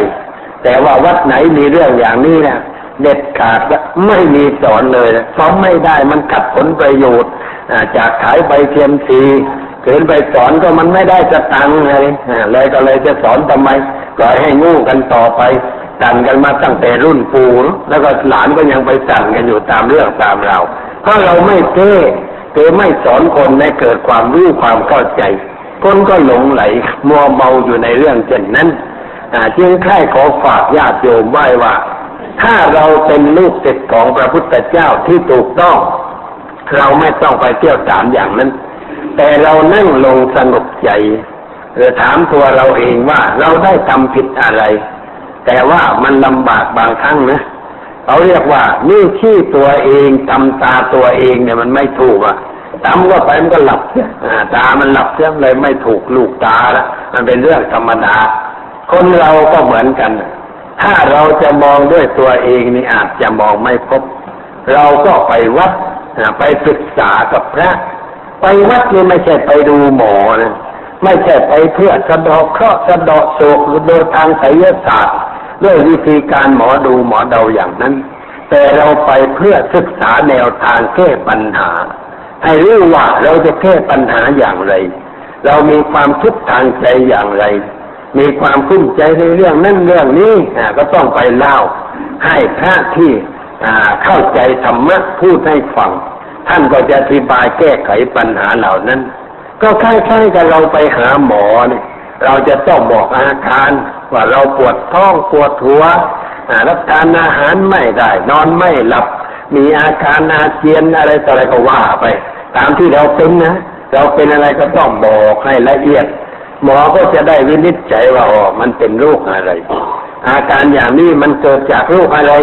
แต่ว่าวัดไหนมีเรื่องอย่างนี้นะเด็ดขาดไม่มีสอนเลยนะสอนไม่ได้มันขัดผลประโยชน์จากขายใบเทียมซีเกินไปสอนก็มันไม่ได้จะตังเลยเลยก็เลยจะสอนทำไมปล่อยให้งูกันต่อไปสั่นกันมาตั้งแต่รุ่นปู่แล้วก็หลานก็ยังไปสั่นกันอยู่ตามเรื่องตามเราถ้าเราไม่เท่คือไม่สอนคนให้เกิดความรู้ความเข้าใจคนก็หลงไหลมัวเมาอยู่ในเรื่องเช่นนั้นจึงใคร่ขอฝากญาติโยมไว้ว่าถ้าเราเป็นลูกศิษย์ของพระพุทธเจ้าที่ถูกต้องเราไม่ต้องไปเที่ยวตามอย่างนั้นแต่เรานั่งลงสงบใจหรือถามตัวเราเองว่าเราได้ทำผิดอะไรแต่ว่ามันลำบากบางครั้งนะเขาเรียกว่านี่ขี้ตัวเองตำตาตัวเองเนี่ยมันไม่ถูกอ่ะตำก็ไปมันก็หลับตามันหลับเสียเลยไม่ถูกลูกตาละมันเป็นเรื่องธรรมดาคนเราก็เหมือนกันถ้าเราจะมองด้วยตัวเองนี่อาจจะมองไม่พบเราก็ไปวัดไปศึกษากับพระไปวัดนี่ไม่ใช่ไปดูหมอนะไม่ใช่ไปเพื่อสะเดาะเคราะห์สะเดาะโศกโดยทางไสยศาสตร์ด้วยวิธีการหมอดูหมอเดาอย่างนั้นแต่เราไปเพื่อศึกษาแนวทางแก้ปัญหาให้รู้ว่าเราจะแก้ปัญหาอย่างไรเรามีความทุกข์ทางใจอย่างไรมีความกุ้มใจในเรื่องนั้นเรื่องนี้ก็ต้องไปเล่าให้พระที่เข้าใจธรรมะพูดให้ฟังท่านก็จะอธิบายแก้ไขปัญหาเหล่านั้นก็คล้ายๆกับเราไปหาหมอเนี่ยเราจะต้องบอกอาการว่าเราปวดท้องปวดหัวรับทานอาหารไม่ได้นอนไม่หลับมีอาการอาเจียนอะไรต่ออะไรก็ว่าไปตามที่เราเป็นนะ เราเป็นอะไรก็ต้องบอกให้ละเอียดหมอก็จะได้วินิจฉัยว่าอ๋อมันเป็นโรคอะไรอาการอย่างนี้มันเกิดจากโรคอะไร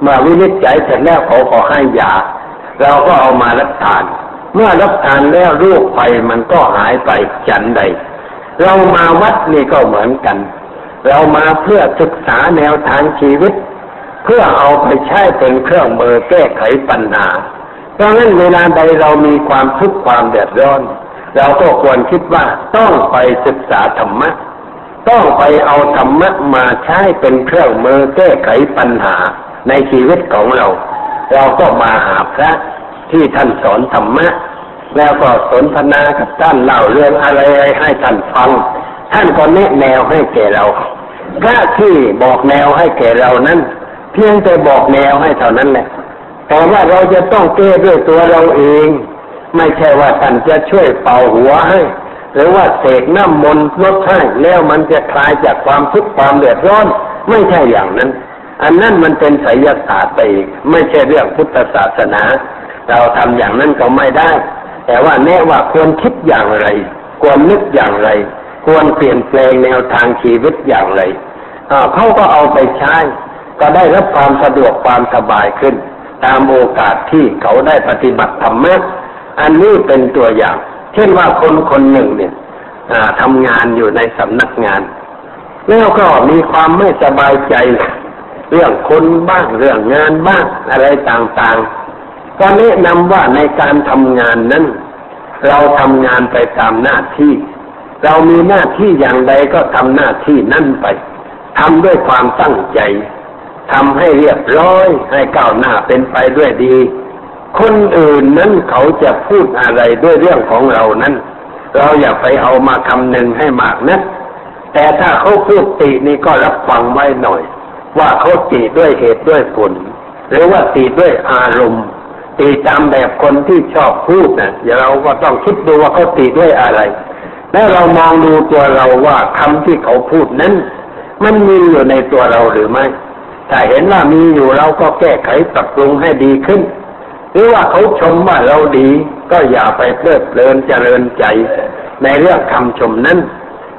เมื่อวินิจฉัยเสร็จแล้วเขาขอให้ยาเราก็เอามารับทานเมื่อรับทานแล้วโรคไปมันก็หายไปฉันใดเรามาวัดนี่ก็เหมือนกันเรามาเพื่อศึกษาแนวทางชีวิตเพื่อเอาไปใช้เป็นเครื่องมือแก้ไขปัญหาเพราะงั้นเวลาใดเรามีความทุกข์ความเดือดร้อนเราก็ควรคิดว่าต้องไปศึกษาธรรมะต้องไปเอาธรรมะมาใช้เป็นเครื่องมือแก้ไขปัญหาในชีวิตของเราเราก็มาหาพระที่ท่านสอนธรรมะแล้วก็สนทนากับท่านเล่าเรื่องอะไรให้ท่านฟังท่านก็แนะแนวให้แก่เราพระที่บอกแนวให้แก่เรานั้นเพียงแต่บอกแนวให้เท่านั้นแหละแต่ว่าเราจะต้องแก้ด้วยตัวเราเองไม่ใช่ว่าท่านจะช่วยเป่าหัวให้หรือว่าเสกน้ำมนต์ลดให้แล้วมันจะคลายจากความทุกข์ความเดือดร้อนไม่ใช่อย่างนั้นอันนั้นมันเป็นไสยศาสตร์ไปอีกไม่ใช่เรื่องพุทธศาสนาเราทำอย่างนั้นก็ไม่ได้แต่ว่าแน่ว่าควรคิดอย่างไรควรนึกอย่างไรควรเปลี่ยนแปลงแนวทางชีวิตอย่างไรเขาก็เอาไปใช้ก็ได้รับความสะดวกความสบายขึ้นตามโอกาสที่เขาได้ปฏิบัติธรรมะอันนี้เป็นตัวอย่างเช่นว่าคนคนหนึ่งเนี่ยทำงานอยู่ในสำนักงานแล้วก็มีความไม่สบายใจเรื่องคนบ้างเรื่องงานบ้างอะไรต่างๆก็แนะนำว่าในการทำงานนั้นเราทำงานไปตามหน้าที่เรามีหน้าที่อย่างใดก็ทำหน้าที่นั่นไปทำด้วยความตั้งใจทำให้เรียบร้อยให้ก้าวหน้าเป็นไปด้วยดีคนอื่นนั้นเขาจะพูดอะไรด้วยเรื่องของเรานั้นเราอย่าไปเอามาคำนึงให้มากนะแต่ถ้าเขาพูดตินี่ก็รับฟังไว้หน่อยว่าเขาติด้วยเหตุด้วยผลหรือว่าติด้วยอารมณ์ตีตามแบบคนที่ชอบพูดนะเดี๋ยวเราก็ต้องคิดดูว่าเขาตีด้วยอะไรแล้วเรามองดูตัวเราว่าคำที่เขาพูดนั้นมันมีอยู่ในตัวเราหรือไม่ถ้าเห็นว่ามีอยู่เราก็แก้ไขปรับปรุงให้ดีขึ้นหรือว่าเขาชมว่าเราดีก็อย่าไปเพลิดเพลินเจริญใจในเรื่องคำชมนั้น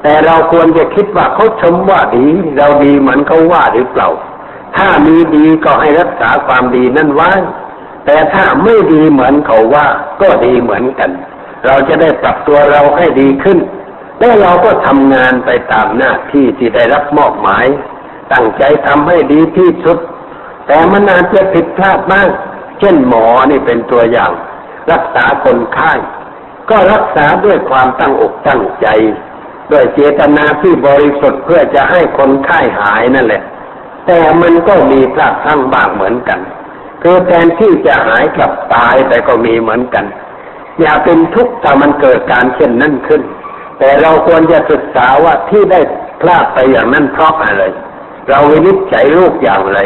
แต่เราควรจะคิดว่าเขาชมว่าดีเราดีเหมือนเขาว่าหรือเปล่าถ้ามีดีก็ให้รักษาความดีนั้นไว้แต่ถ้าไม่ดีเหมือนเขาว่าก็ดีเหมือนกันเราจะได้ปรับตัวเราให้ดีขึ้นและเราก็ทำงานไปตามหน้าที่ที่ได้รับมอบหมายตั้งใจทำให้ดีที่สุดแต่มันอาจจะผิดพลาดบ้างเช่นหมอนี่เป็นตัวอย่างรักษาคนไข้ก็รักษาด้วยความตั้งอกตั้งใจด้วยเจตนาที่บริสุทธิ์เพื่อจะให้คนไข้หายนั่นแหละแต่มันก็มีพลาดพลั้งบ้างเหมือนกันคือแทนที่จะหายกลับตายแต่ก็มีเหมือนกันอย่าเป็นทุกข์ถ้ามันเกิดการเช่นนั้นขึ้นแต่เราควรจะศึกษาว่าที่ได้พลาดไปอย่างนั้นเพราะอะไรเราวินิจฉัยโรคอย่างไร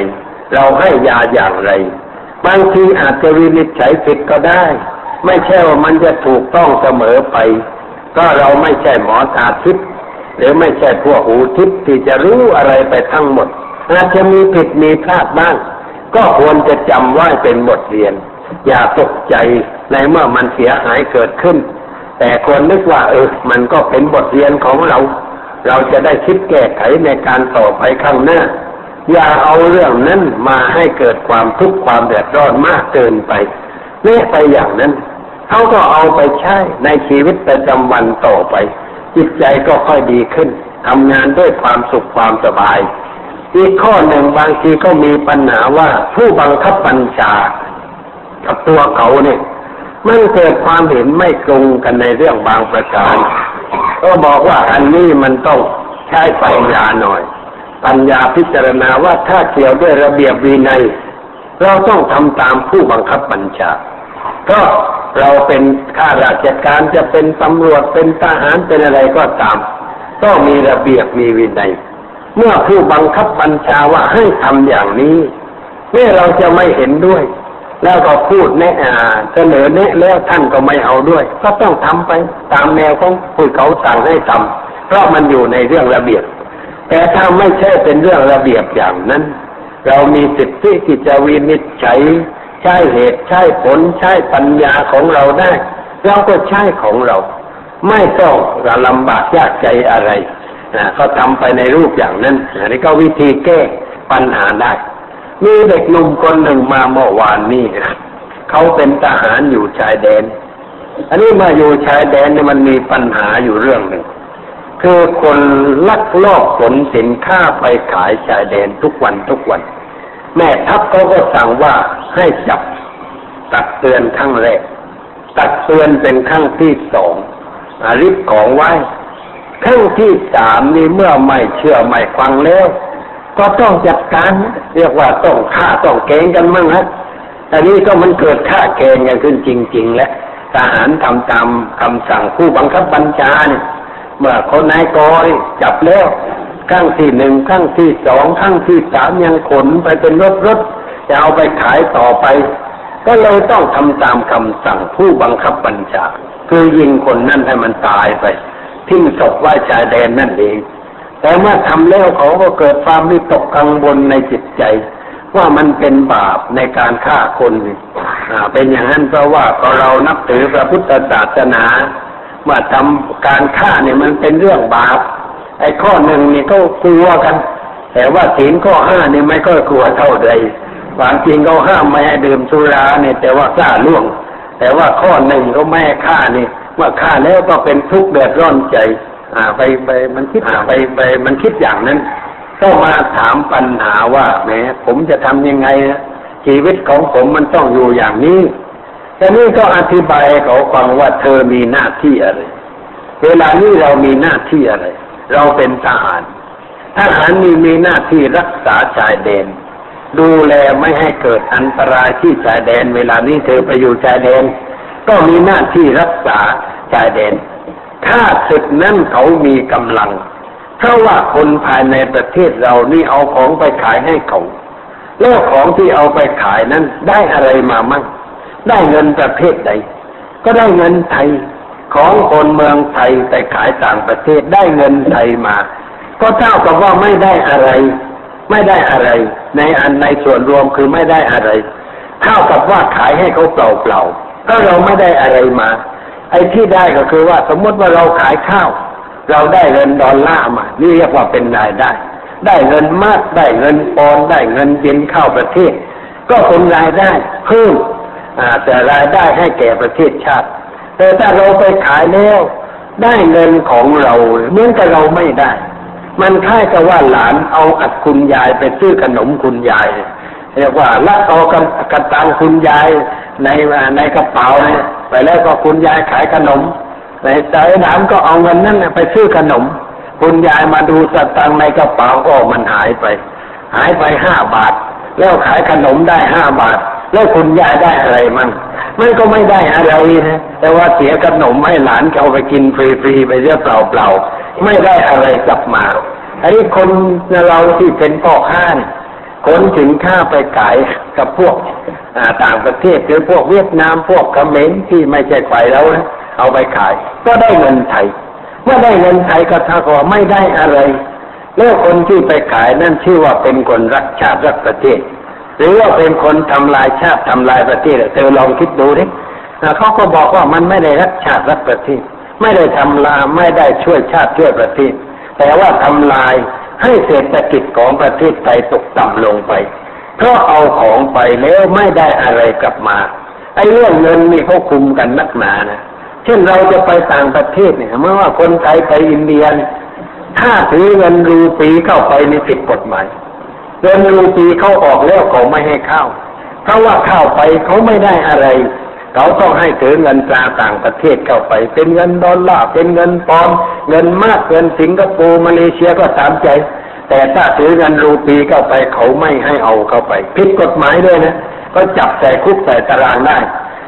เราให้ยาอย่างไรบางทีอาจจะวินิจฉัยผิดก็ได้ไม่ใช่ว่ามันจะถูกต้องเสมอไปก็เราไม่ใช่หมอตาทิพย์หรือไม่ใช่พวกหูทิพย์ที่จะรู้อะไรไปทั้งหมดอาจจะมีผิดมีพลาดบ้างก็ควรจะจำไว้เป็นบทเรียนอย่าตกใจในเมื่อมันเสียหายเกิดขึ้นแต่ควรนึกว่าเออมันก็เป็นบทเรียนของเราเราจะได้คิดแก้ไขในการต่อไปข้างหน้าอย่าเอาเรื่องนั้นมาให้เกิดความทุกข์ความเดือดร้อนมากเกินไปเละไปอย่างนั้นเขาก็เอาไปใช้ในชีวิตประจำวันต่อไปจิตใจก็ค่อยดีขึ้นทำงานด้วยความสุขความสบายอีกข้อหนึ่งบางทีก็มีปัญหาว่าผู้บังคับบัญชากับตัวเขาเนี่ยมันเกิดความเห็นไม่ตรงกันในเรื่องบางประการก็บอกว่าอันนี้มันต้องใช้ปัญญาหน่อยปัญญาพิจารณาว่าถ้าเกี่ยวด้วยระเบียบวินัยเราต้องทำตามผู้บังคับบัญชาก็เราเป็นข้าราชการจะเป็นตำรวจเป็นทหารเป็นอะไรก็ตามต้องมีระเบียบมีวินัยเมื่อผู้บังคับบัญชาว่าให้ทำอย่างนี้แม้เราจะไม่เห็นด้วยแล้วก็พูดแนะเสนอแนะแล้วท่านก็ไม่เอาด้วยก็ต้องทำไปตามแนวของผู้เขาสั่งให้ทำเพราะมันอยู่ในเรื่องระเบียบแต่ถ้าไม่ใช่เป็นเรื่องระเบียบอย่างนั้นเรามีสิทธิที่จะวินิจฉัยใช้เหตุใช้ผลใช้ปัญญาของเราได้ เราก็ใช้ของเราไม่ต้องลำบากยากใจอะไรนะก็ทำไปในรูปอย่างนั้นนี่ก็วิธีแก้ปัญหาได้มีเด็กหนุ่มคนหนึ่งมาเมื่อวานนี้นะเขาเป็นทหารอยู่ชายแดนอันนี้มาอยู่ชายแดนเนี่ยมันมีปัญหาอยู่เรื่องหนึ่งคือคนลักลอบขนสินค้าไปขายชายแดนทุกวันทุกวันแม่ทัพเขาก็สั่งว่าให้จับตักเตือนครั้งแรกตักเตือนเป็นครั้งที่สองริบของไว้ครั้งที่สามนี่เมื่อไม่เชื่อไม่ฟังแล้วก็ต้องจัดการเรียกว่าต้องฆ่าต้องแกงกันมั่งฮะอันนี้ก็มันเกิดฆ่าแกงกันขึ้นจริงๆแล้วทหารทำตามคำสั่งผู้บังคับบัญชาเนี่ยเมื่อคนนายกอยจับแล้วครั้งที่หนึ่งครั้งที่สองครั้งที่สามยังขนไปเป็นรถรถจะเอาไปขายต่อไปก็เลยต้องทำตามคำสั่งผู้บังคับบัญชาคือยิงคนนั่นให้มันตายไปทิ้งศพไว้ชายแดนนั่นเองแต่เมื่อทำแล้วเขาก็เกิดความวิตกกังวลในจิตใจว่ามันเป็นบาปในการฆ่าคนเป็นอย่างนั้นเพราะว่าเรานับถือพระพุทธศาสนาว่าทำการฆ่าเนี่ยมันเป็นเรื่องบาปไอ้ข้อหนึ่งนี่ก็กลัวกันแต่ว่าศีลข้อห้านี่ไม่ก็กลัวเท่าใดความจริงเขาห้ามไม่ให้ดื่มสุราเนี่ยแต่ว่ากล้าล่วงแต่ว่าข้อหนึ่งเขาไม่ให้ฆ่านี่ว่าฆ่าแล้วก็เป็นทุกข์เดือดร้อนใจอ่าไปไปมันคิดอ่าไปไปมันคิดอย่างนั้นก็มาถามปัญหาว่าแหมผมจะทำยังไงชีวิตของผมมันต้องอยู่อย่างนี้แต่นี่ก็อธิบายเขาฟังว่าเธอมีหน้าที่อะไรเวลานี้เรามีหน้าที่อะไรเราเป็นทหารทหารมีมีหน้าที่รักษาชายแดนดูแลไม่ให้เกิดอันตรายที่ชายแดนเวลานี้เธอไปอยู่ชายแดนก็มีหน้าที่รักษาชายแดนถ้าศึกนั้นเขามีกำลังเพราะว่าคนภายในประเทศเรานี่เอาของไปขายให้เขาแล้วของที่เอาไปขายนั้นได้อะไรมามั่งได้เงินประเภทใดก็ได้เงินไทยของคนเมืองไทยแต่ขายต่างประเทศได้เงินไทยมาก็เท่ากับว่าไม่ได้อะไรไม่ได้อะไรในอันในส่วนรวมคือไม่ได้อะไรเท่ากับว่าขายให้เขาเปล่าเปล่าก็เราไม่ได้อะไรมาไอ้ที่ได้ก็คือว่าสมมติว่าเราขายข้าวเราได้เงินดอลลาร์มานี่เรียกว่าเป็นรายได้ได้เงินมากได้เงินปอนได้เงินเยนเข้าประเทศก็เป็นรายได้เพิ่มแต่รายได้ให้แก่ประเทศชาติแต่ถ้าเราไปขายแล้วได้เงินของเราเหมือนกับเราไม่ได้มันคล้ายกับว่าหลานเอาอัดคุณยายไปซื้อขนมคุณยายเรียกว่าลักเอากระตังคุณยายในในกระเป๋าเนี่ยไปแล้วก็คุณยายขายขนมในใจน้ำก็เอาเงินนั่นไปซื้อขนมคุณยายมาดูสตางค์ในกระเป๋าก็มันหายไปหายไปห้าบาทแล้วขายขนมได้ห้าบาทแล้วคุณยายได้อะไรมั่งมันก็ไม่ได้อะไรนะแต่ว่าเสียขนมให้หลานเขาไปกินฟรีๆไปเรียบเปล่าๆไม่ได้อะไรกลับมาไอ้คนเราที่เป็นพ่อค้าขนสินค้าไปขายกับพวกต่างประเทศหรือพวกเวียดนามพวกเขมรที่ไม่ใช่ฝ่ายเรานะเอาไปขายก็ได้เงินไทยเมื่อได้เงินไทยก็ถ้าก็ไม่ได้อะไรแล้วคนที่ไปขายนั่นชื่อว่าเป็นคนรักชาติรักประเทศหรือว่าเป็นคนทำลายชาติทำลายประเทศเธอลองคิดดูดิเขาก็บอกว่ามันไม่ได้รักชาติรักประเทศไม่ได้ทำลายไม่ได้ช่วยชาติช่วยประเทศแต่ว่าทำลายให้เศรษฐกิจของประเทศไทยตกต่ำลงไปเพราะเอาของไปแล้วไม่ได้อะไรกลับมาไอ้เรื่องเงินนี่เขาคุมกันนักหนานะเช่นเราจะไปต่างประเทศเนี่ยเมื่อว่าคนไทยไปอินเดียถ้าถือเงินรูปีเข้าไปในผิดกฎหมายเงินรูปีเข้าออกแล้วเขาไม่ให้เข้าเพราะว่าเข้าไปเขาไม่ได้อะไรเขาต้องให้ถือเงินตราต่างประเทศเข้าไปเป็นเงินดอลลาร์เป็นเงินปอนด์เงินมากเงินสิงคโปร์มาเลเซียก็ตามใจแต่ถ้าถือเงินรูปีเข้าไปเขาไม่ให้เอาเข้าไปผิดกฎหมายด้วยนะก็จับใส่คุกใส่ตารางได้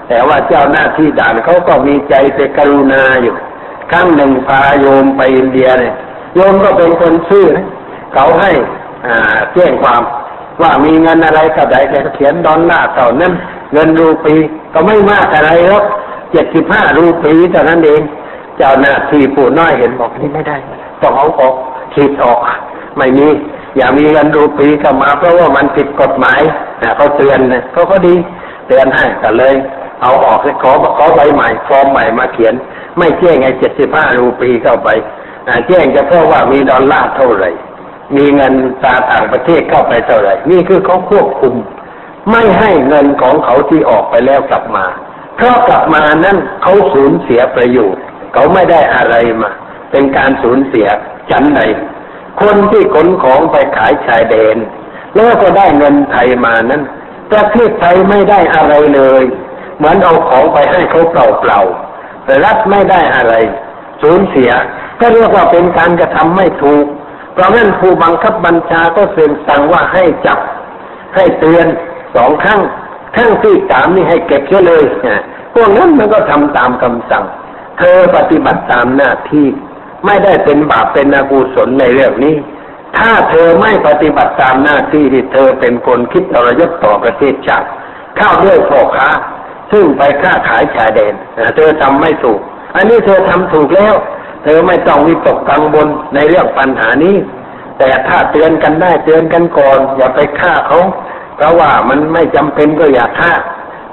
แต่ว่าเจ้าหน้าที่ด่านเขาก็มีใจเป็นกรุณาอยู่ครั้งหนึ่งพาโยมไปอินเดียเนี่ยโยมก็เป็นคนซื่อนะเขาให้อ่าแจ้งความว่ามีเงินอะไรก็ได้แต่เขียนดอลลาร์เท่านั้นเงินรูปีก็ไม่มากอะไรหรอกเจ็ดสิบห้ารูปีเท่านั้นเองเจ้าหน้าที่ผู้น้อยเห็นบอกนี่ไม่ได้ต้องเอาออกขีดออกไม่มีอย่ามีเงินรูปีเข้ามาเพราะว่ามันผิดกฎหมายนะเขาเตือนนะเขาก็ดีเตือนให้ก็เลย เอาออกให้ขอขอใบใหม่ฟอร์มใหม่มาเขียนไม่แจ้งไอ้เจ็ดสิบห้ารูปีเข้าไปแจ้งจะเพราะว่ามีดอลลาร์เท่าไหร่มีเงินตาต่างประเทศเข้าไปเท่าไหร่นี่คือเขาควบคุมไม่ให้เงินของเขาที่ออกไปแล้วกลับมาเพราะกลับมานั่นเขาสูญเสียประโยชน์เขาไม่ได้อะไรมาเป็นการสูญเสียชั้นใดคนที่ขนของไปขายชายแดนแล้วก็ได้เงินไทยมานั้นประเทศไทยไม่ได้อะไรเลยเหมือนเอาของไปให้เขาเปล่าเปล่าแต่รัฐไม่ได้อะไรสูญเสียก็เรียกว่าเป็นการกระทำไม่ถูกเพราะนั้นผู้บังคับบัญชาก็เซ็นสั่งว่าให้จับให้เตือนสองครั้งครั้งที่สามนี่ให้เก็บเฉยเลยพวกนั้นมันก็ทำตามคำสั่งเธอปฏิบัติตามหน้าที่ไม่ได้เป็นบาปเป็นอกุศลในเรื่องนี้ถ้าเธอไม่ปฏิบัติตามหน้าที่ที่เธอเป็นคนคิดทรยศต่อประเทศชาติเข้าด้วยพ่อค้าซึ่งไปค้าขายชายแดนเธอทำไม่ถูกอันนี้เธอทำถูกแล้วเธอไม่ต้องวิตกกังวลในเรื่องปัญหานี้แต่ถ้าเตือนกันได้เตือนกันก่อนอย่าไปฆ่าเขาเพราะว่ามันไม่จำเป็นก็อย่าฆ่า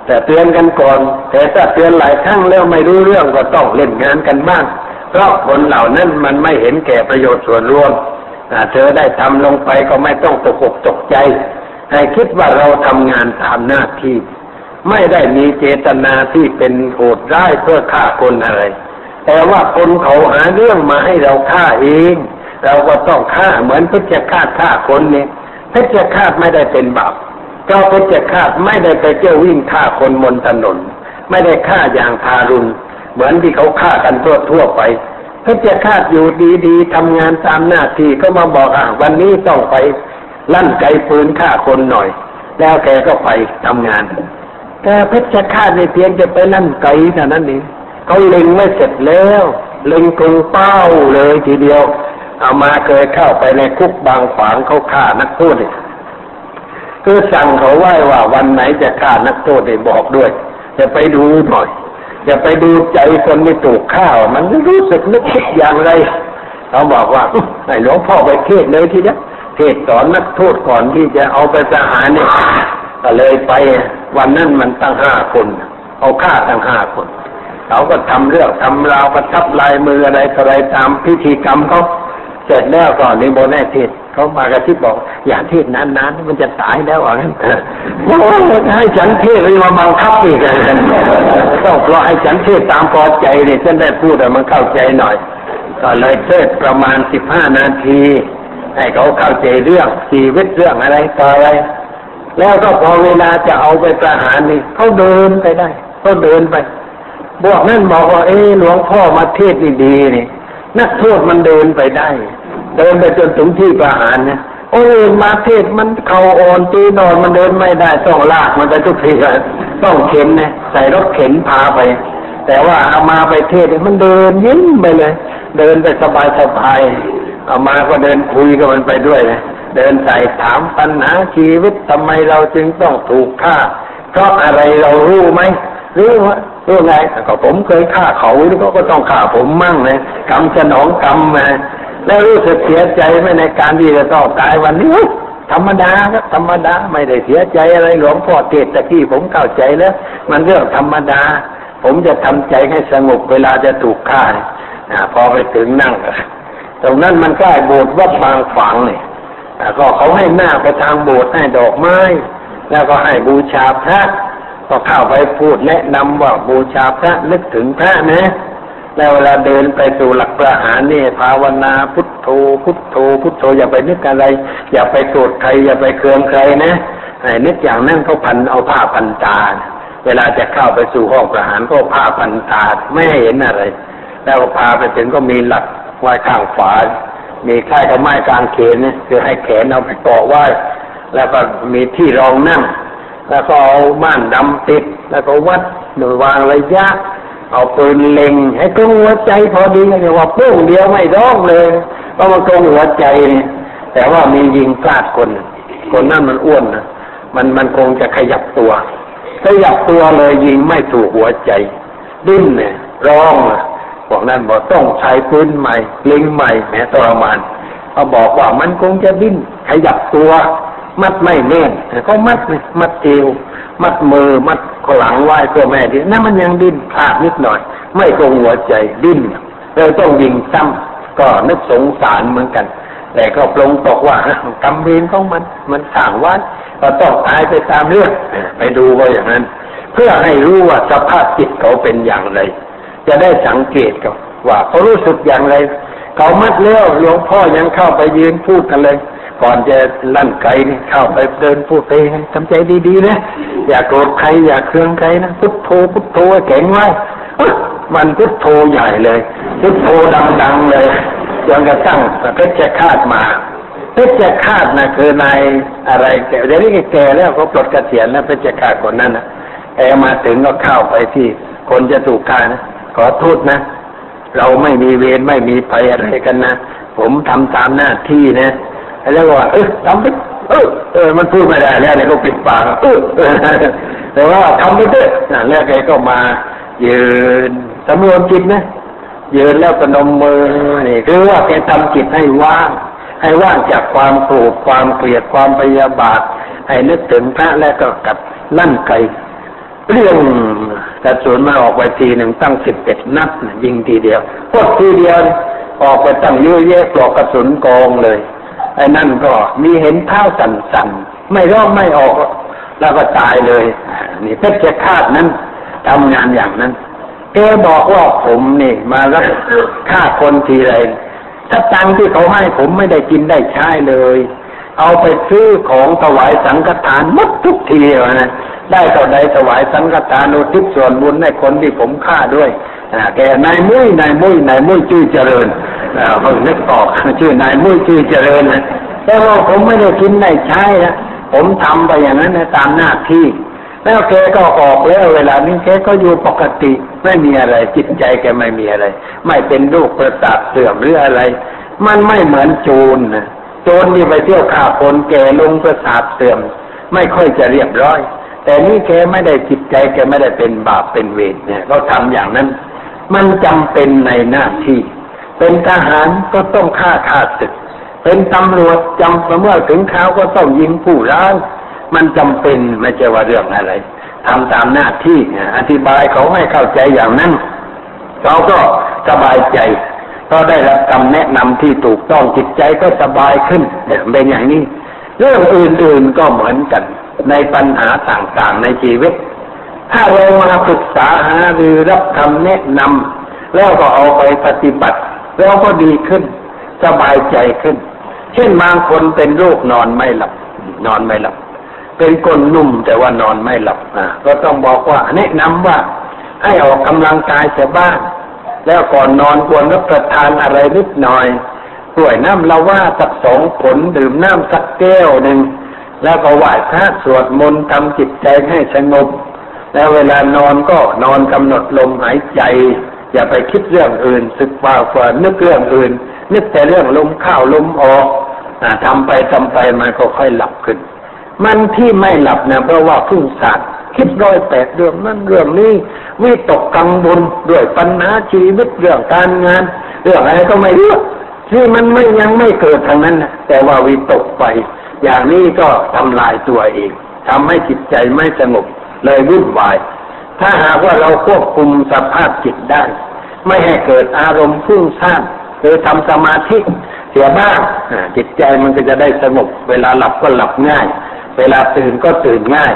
แต่เตือนกันก่อนแต่ถ้าเตือนหลายครั้งแล้วไม่รู้เรื่องก็ต้องเล่นงานกันบ้างเพราะคนเหล่านั้นมันไม่เห็นแก่ประโยชน์ส่วนรวมเธอได้ทำลงไปก็ไม่ต้องตกอกตกใจให้คิดว่าเราทำงานตามหน้าที่ไม่ได้มีเจตนาที่เป็นโหดร้ายเพื่อฆ่าคนอะไรแต่ว่าคนเขาหาเรื่องมาให้เราฆ่าเองเราก็ต้องฆ่าเหมือนเพชฌฆาตฆ่าคนเนี่ยเพชฌฆาตไม่ได้เป็นบาปเจ้าเพชฌฆาตไม่ได้ไปเจ้าวิ่งฆ่าคนบนถนนไม่ได้ฆ่าอย่างทารุณเหมือนที่เขาฆ่ากันทั่วทั่วไปเพชฌฆาตอยู่ดีๆทำงานตามหน้าที่ก็มาบอกอ่ะวันนี้ต้องไปลั่นไกปืนฆ่าคนหน่อยแล้วแกก็ไปทำงานแต่เพชฌฆาตในเพียงจะไปลั่นไกเท่านั้นเองเขาเล็งไม่เสร็จแล้วเล็งกรงเป้าเลยทีเดียวเอามาเคยเข้าไปในคุกบางขวางเขาฆ่านักโทษเนี่ยคือสั่งเขาไว้ว่าวันไหนจะฆ่านักโทษเนี่ยบอกด้วยจะไปดูหน่อยจะไปดูใจคนที่ถูกฆ่ามันรู้สึกนึกคิดอย่างไรเขาบอกว่าไอ้หลวงพ่อไปเทศเลยทีเดียวเทศสอนนักโทษก่อนที่จะเอาไปประหารเนี่ยก็เลยไปวันนั้นมันตั้งห้าคนเอาฆ่าตั้งห้าคนเขาก็ทำเรื่องทำราวประทับลายมืออะไรอะไรตามพิธีกรรมเขาเสร็จแล้วก่อนในโบแน่เทศเขามากระซิบบอกอย่าเทศนานๆมันจะตายแล้วอ่ะงั้นโอ้ให้ฉันเทศเลยมาบังคับอีกเลยต้องรอให้ฉันเทศตามพอใจเลยฉันได้พูดแต่มันเข้าใจหน่อยก็เลยเทศประมาณสิบห้านาทีให้เขาเข้าใจเรื่องชีวิตเรื่องอะไรต่ออะไรแล้วก็พอเวลาจะเอาไปประหารนี่เขาเดินไปได้เขาเดินไปพวกนั่นบอกว่าเออหลวงพ่อมาเทศดีๆนี่นักโทษมันเดินไปได้เดินไปจนถึงที่ประหารเนี่ยโอ้ยมาเทศมันเข่าอ่อนตีนอนมันเดินไม่ได้ต้องลากมันไปทุกทีเลยต้องเข็นนะใส่รถเข็นพาไปแต่ว่าเอามาไปเทศมันเดินยิ้มไปเลยเดินไปสบายสบายเอามาก็เดินคุยกับมันไปด้วยเลยเดินใส่ถามปัญหาชีวิตทำไมเราจึงต้องถูกฆ่าเพราะอะไรเรารู้ไหมรู้ว่ารู้ไงก็ผมเคยฆ่าเขาหรือเขาก็ต้องฆ่าผมมั่งเลยกรรมสนองกรรมมาแล้วรู้สึกเสียใจไหมในการที่จะต้องตายวันนี้ธรรมดาครับธรรมดาไม่ได้เสียใจอะไรหลวงพ่อเทศตะกี้ผมเข้าใจแล้วมันเรื่องธรรมดาผมจะทำใจให้สงบเวลาจะถูกฆ่าพอไปถึงนั่งตรงนั้นมันใกล้โบสถ์วัดบางขวางเนี่ยก็เขาให้หน้าไปทางโบสถ์ให้ดอกไม้แล้วก็ให้บูชาพระก็เข้าไปพูดแนะนำว่าบูชาพระนึกถึงพระนะแล้วเวลาเดินไปสู่หลักประหารนี่ภาวนาพุทโธพุทโธพุทโธอย่าไปนึกอะไรอย่าไปโกรธใครอย่าไปเคืองใครนะไอ้นึกอย่างนั้นเขาพันเอาผ้าพันตาเวลาจะเข้าไปสู่ห้องประหารก็ผ้าพันตาไม่เห็นอะไรแล้วพาไปถึงก็มีหลักไว้ข้างขวามีค่ายกับไม้กลางเขนเนี่ยคือให้แขนเอาไปเกาะไว้แล้วก็มีที่รองนั่งแล้วก็เอาม่านดำติดแล้วก็วัดโดยวางระยะเอาปืนเล็งให้ตรงหัวใจพอดีนะว่าปุ้งเดียวไม่ร้องเลยเพราะมันตรงหัวใจนี่แต่ว่ามียิงพลาดคนคนนั่นมันอ้วนนะมันมันคงจะขยับตัวขยับตัวเลยยิงไม่ถูกหัวใจดิ้นเนี่ยร้องพวกนั้นบอกต้องใช้ปืนใหม่เล็งใหม่แม้ทรมานเขาบอกว่ามันคงจะดิ้นขยับตัวมัดไม่แน่นเขามัดมัดเอวมัดมือมัดค ข้างหลังไหว้ตัวแม่ดิ้นนั่นมันยังดิ้นพลาดนิดหน่อยไม่ตรงหัวใจดิ้นเราต้องยิงซ้ำก็นึกสงสารเหมือนกันแต่ก็ปลงตกว่ากรรมเวรของมันมันสั่งว่าเราต้องตายไปตามเรื่องไปดูว่าอย่างนั้นเพื่อให้รู้ว่าสภาพจิตเขาเป็นอย่างไรจะได้สังเกตเขาว่าเขารู้สึกอย่างไรเขามัดเลี้ยวหลวงพ่อยังเข้าไปยืนพูดกันเลยก่อนจะลั่นไกลนี่เข้าไปเดินพูดไปทำใจดีๆนะอย่าโกรธใครอย่าเคืองใครนะพุทโธพุทโธแข็งไว้มันพุทโธใหญ่เลยพุทโธดังๆเลยจนกระทั่งเพชฌฆาตมาเพชฌฆาตนะคือนายอะไรแก่เดี๋ยวนี้แก่แล้วเขาปลดเกษียณแล้วเพชฌฆาตคนนั้นนะแกมาถึงก็เข้าไปที่คนจะถูกฆ่านะขอโทษนะเราไม่มีเวรไม่มีภัยอะไรกันนะผมทำตามหน้าที่นะแล้วว่าเออทำไปเออเออมันพูดไม่ได้แล้วเนี่ยก็ปิดปากเออแต่ว่าทำไปเถอะนั่นแล้วแกก็มายืนสำรวมจิตนะยืนแล้วประนมมือนี่คือว่าแกทำจิตให้ว่างให้ว่างจากความโกรธความเกลียดความพยาบาทให้นึกถึงพระแล้วก็กลับลั่นไกเรื่องกระสุนมาออกไปทีหนึ่งตั้งสิบเอ็ดนัดยิงทีเดียวพวกทีเดียวออกไปตั้งเยอะแยะปลอกกระสุนกองเลยไอ้นั่นก็มีเห็นเท้าสั่นๆไม่รอดไม่ออกแล้วก็ตายเลยนี่เพชฌฆาตนั้นทำงานอย่างนั้นแกบอกว่าผมนี่มาแล้วฆ่าคนทีไรถ้าตังที่เขาให้ผมไม่ได้กินได้ใช้เลยเอาไปซื้อของถวายสังฆทานหมดทุกทีนะได้เท่าใดถวายสังฆทานอุทิศส่วนบุญให้คนที่ผมฆ่าด้วยแกนายมุ้ยนายมุ้ยนายมุ้ยชื่อเจริญเพิ่งนึกออกชื่อนายมุ้ยชื่อเจริญนะแต่ว่าผมไม่ได้กินได้ใช้นะผมทำไปอย่างนั้นนะตามหน้าที่แล้วแกก็ออกแล้วเวลานี้แกก็อยู่ปกติไม่มีอะไรจิตใจแกไม่มีอะไรไม่เป็นโรคประสาทเสื่อมหรืออะไรมันไม่เหมือนโจรนะโจรที่ไปเที่ยวฆ่าคนแกลงประสาทเสื่อมไม่ค่อยจะเรียบร้อยแต่นี่แกไม่ได้จิตใจแกไม่ได้เป็นบาปเป็นเวรเนี่ยเขาทำอย่างนั้นมันจำเป็นในหน้าที่เป็นทหารก็ต้องฆ่าฆ่าศึกเป็นตำรวจจำเป็นเมื่อถึงข่าวก็ต้องยิงผู้ร้ายมันจำเป็นไม่ใช่ว่าเรื่องอะไรทำตามหน้าที่อธิบายเขาให้เข้าใจอย่างนั้นเขาก็สบายใจก็ได้รับคำแนะนำที่ถูกต้องจิตใจก็สบายขึ้นเป็นอย่างนี้เรื่องอื่นๆก็เหมือนกันในปัญหาต่างๆในชีวิตถ้าเรามาศึกษาหาหรือรับคำแนะนำแล้วก็เอาไปปฏิบัติแล้วก็ดีขึ้นสบายใจขึ้นเช่นบางคนเป็นโรคนอนไม่หลับนอนไม่หลับเป็นคนนุ่มแต่ว่านอนไม่หลับก็ต้องบอกว่าแนะนำว่าให้ออกกำลังกายเสียบ้างแล้วก่อนนอนควรรับประทานอะไรนิดหน่อยด้วยน้ำละว่าสักสองผลดื่มน้ำสักแก้วหนึ่งแล้วก็ไหว้พระสวดมนต์ทำจิตใจให้สงบแล้วเวลานอนก็นอนกำหนดลมหายใจอย่าไปคิดเรื่องอื่นสึกว่าฝันนึกเรื่องอื่นนึกแต่เรื่องลมเข้าลมออกทำไปทำไปมันก็ค่อยหลับขึ้นมันที่ไม่หลับนะเพราะว่าฟุ้งซ่านคิดร้อยแปดเรื่องนั่นเรื่องนี้วิตกกังวลด้วยปัญหาชีวิตเรื่องการงานเรื่องอะไรก็ไม่รู้ที่มันไม่ยังไม่เกิดทางนั้นนะแต่ว่าวิตกไปอย่างนี้ก็ทำลายตัวเองทำให้จิตใจไม่สงบเลยวุ่นวายถ้าหากว่าเราควบคุมสภาพจิตได้ไม่ให้เกิดอารมณ์ฟุ้งซ่านหรือทำสมาธิเสียบ้างจิตใจมันก็จะได้สงบเวลาหลับก็หลับง่ายเวลาตื่นก็ตื่นง่าย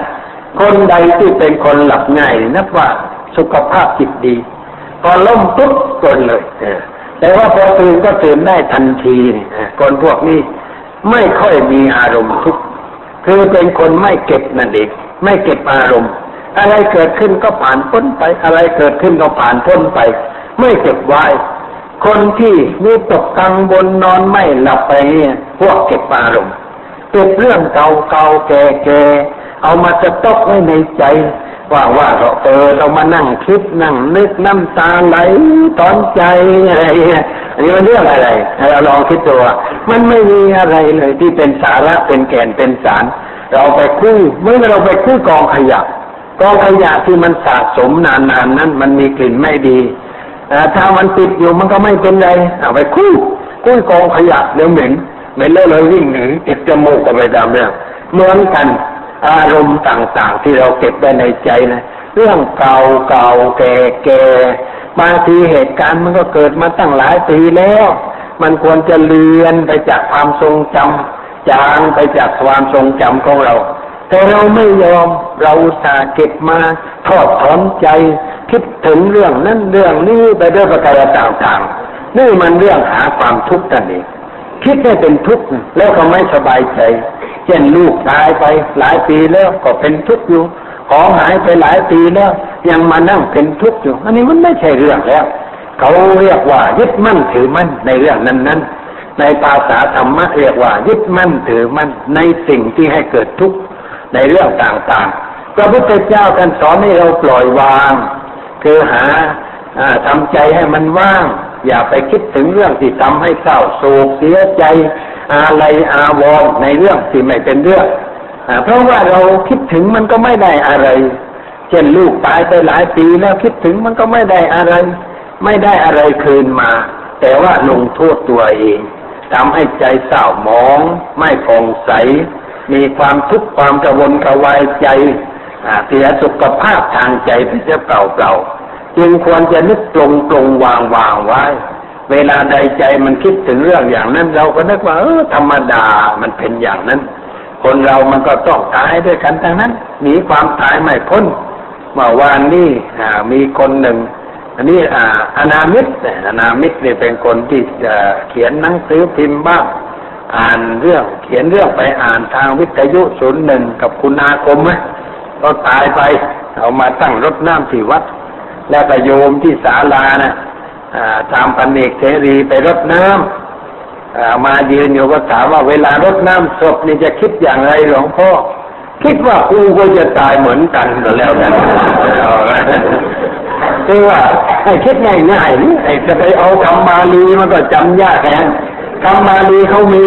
คนใดที่เป็นคนหลับง่ายนับว่าสุขภาพจิตดีพอล้มปุ๊บกลเลยแต่ว่าพอตื่นก็ตื่นได้ทันทีคนพวกนี้ไม่ค่อยมีอารมณ์ทุกข์คือเป็นคนไม่เก็บนั่นเองไม่เก็บอารมณ์อะไรเกิดขึ้นก็ผ่านพ้นไปอะไรเกิดขึ้นก็ผ่านพ้นไปไม่เก็บไว้คนที่มีตกกังวลนอนไม่หลับไปเนี่ยพวกเก็บอารมณ์เก็บเรื่องเก่าๆแก่ๆเอามาสต๊อกไว้ในใจว่าๆเราเออเรามานั่งคิดนั่งนึกน้ำตาไหลตอนใจอะไรอันนี้มันเรื่องอะไรเราลองคิดดูมันไม่มีอะไรเลยที่เป็นสาระเป็นแก่นเป็นสารเราไปคู่เมื่อเราไปคู่กองขยะกองขยะที่มันสะสมนานๆนั้นมันมีกลิ่นไม่ดีถ้ามันติดอยู่มันก็ไม่เป็นไรเอาไปคู่คู่กองขยะเดี๋ยวเหม็นเหม็นแล้วเราวิ่งหนีติดจมูกก็ไปดำเนี่ยเหมือนกันอารมณ์ต่างๆที่เราเก็บไว้ในใจนะ เรื่องเก่าเก่าแก่แก่บางทีเหตุการณ์มันก็เกิดมาตั้งหลายปีแล้วมันควรจะเลือนไปจากความทรงจำจางไปจากความทรงจำของเราแต่เราไม่ยอมเราอุตส่าห์เก็บมาทอดถอนใจคิดถึงเรื่องนั้นเรื่องนี้ไปด้วยประการต่างๆนี่มันเรื่องหาความทุกข์นั่นเองคิดให้เป็นทุกข์แล้วก็ไม่สบายใจเช่นลูกตายไปหลายปีแล้วก็เป็นทุกข์อยู่ของหายไปหลายปีแล้วยังมานั่งเป็นทุกข์อยู่อันนี้มันไม่ใช่เรื่องแล้วเขาเรียกว่ายึดมั่นถือมั่นในเรื่องนั้นๆในภาษาธรรมะเรียกว่ายึดมั่นถือมั่นในสิ่งที่ให้เกิดทุกข์ในเรื่องต่างๆพระพุทธเจ้าท่านสอนให้เราปล่อยวางคือหาทำใจให้มันว่างอย่าไปคิดถึงเรื่องที่ทำให้เศร้าโศกเสียใจอะไรอาวรณ์ในเรื่องที่ไม่เป็นเรื่องเพราะว่าเราคิดถึงมันก็ไม่ได้อะไรเช่นลูกตายไปหลายปีแล้วคิดถึงมันก็ไม่ได้อะไรไม่ได้อะไรคืนมาแต่ว่าลงโทษตัวเองทำให้ใจเศร้าหมองไม่ผ่องใสมีความทุกข์ความกระวนกระวายใจเสียสุขภาพทางใจไปเสียเปล่าๆจึงควรจะนึกตรงตรงวางวางไว้เวลาใดใจมันคิดถึงเรื่องอย่างนั้นเราก็นึกว่าเออธรรมดามันเป็นอย่างนั้นคนเรามันก็ต้องตายด้วยกันทั้งนั้นหนีความตายไม่พ้นเมื่อวานนี้มีคนหนึ่งอันนี้อนามิตรอนามิตรเนี่ยเป็นคนที่เขียนหนังสือพิมพ์บ้างอ่านเรื่องเขียนเรื่องไปอ่านทางวิทยุศูนย์หนึ่งกับคุณอาคมไหมก็ตายไปเอามาตั้งรดน้ำที่วัดแล้วก็โยมที่ศาลานะตามพันเอกเสรีไปรดน้ำมายืนอยู่ก็ถามว่าเวลารดน้ำศพนี่จะคิดอย่างไรหลวงพ่อคิดว่ากูก็จะตายเหมือนกันแล้วกันคือว่าไอ้คิดง่ายๆนี่ไอ้จะไปเอาคำบาลีมันก็จำยากนะคำบาลีเขามี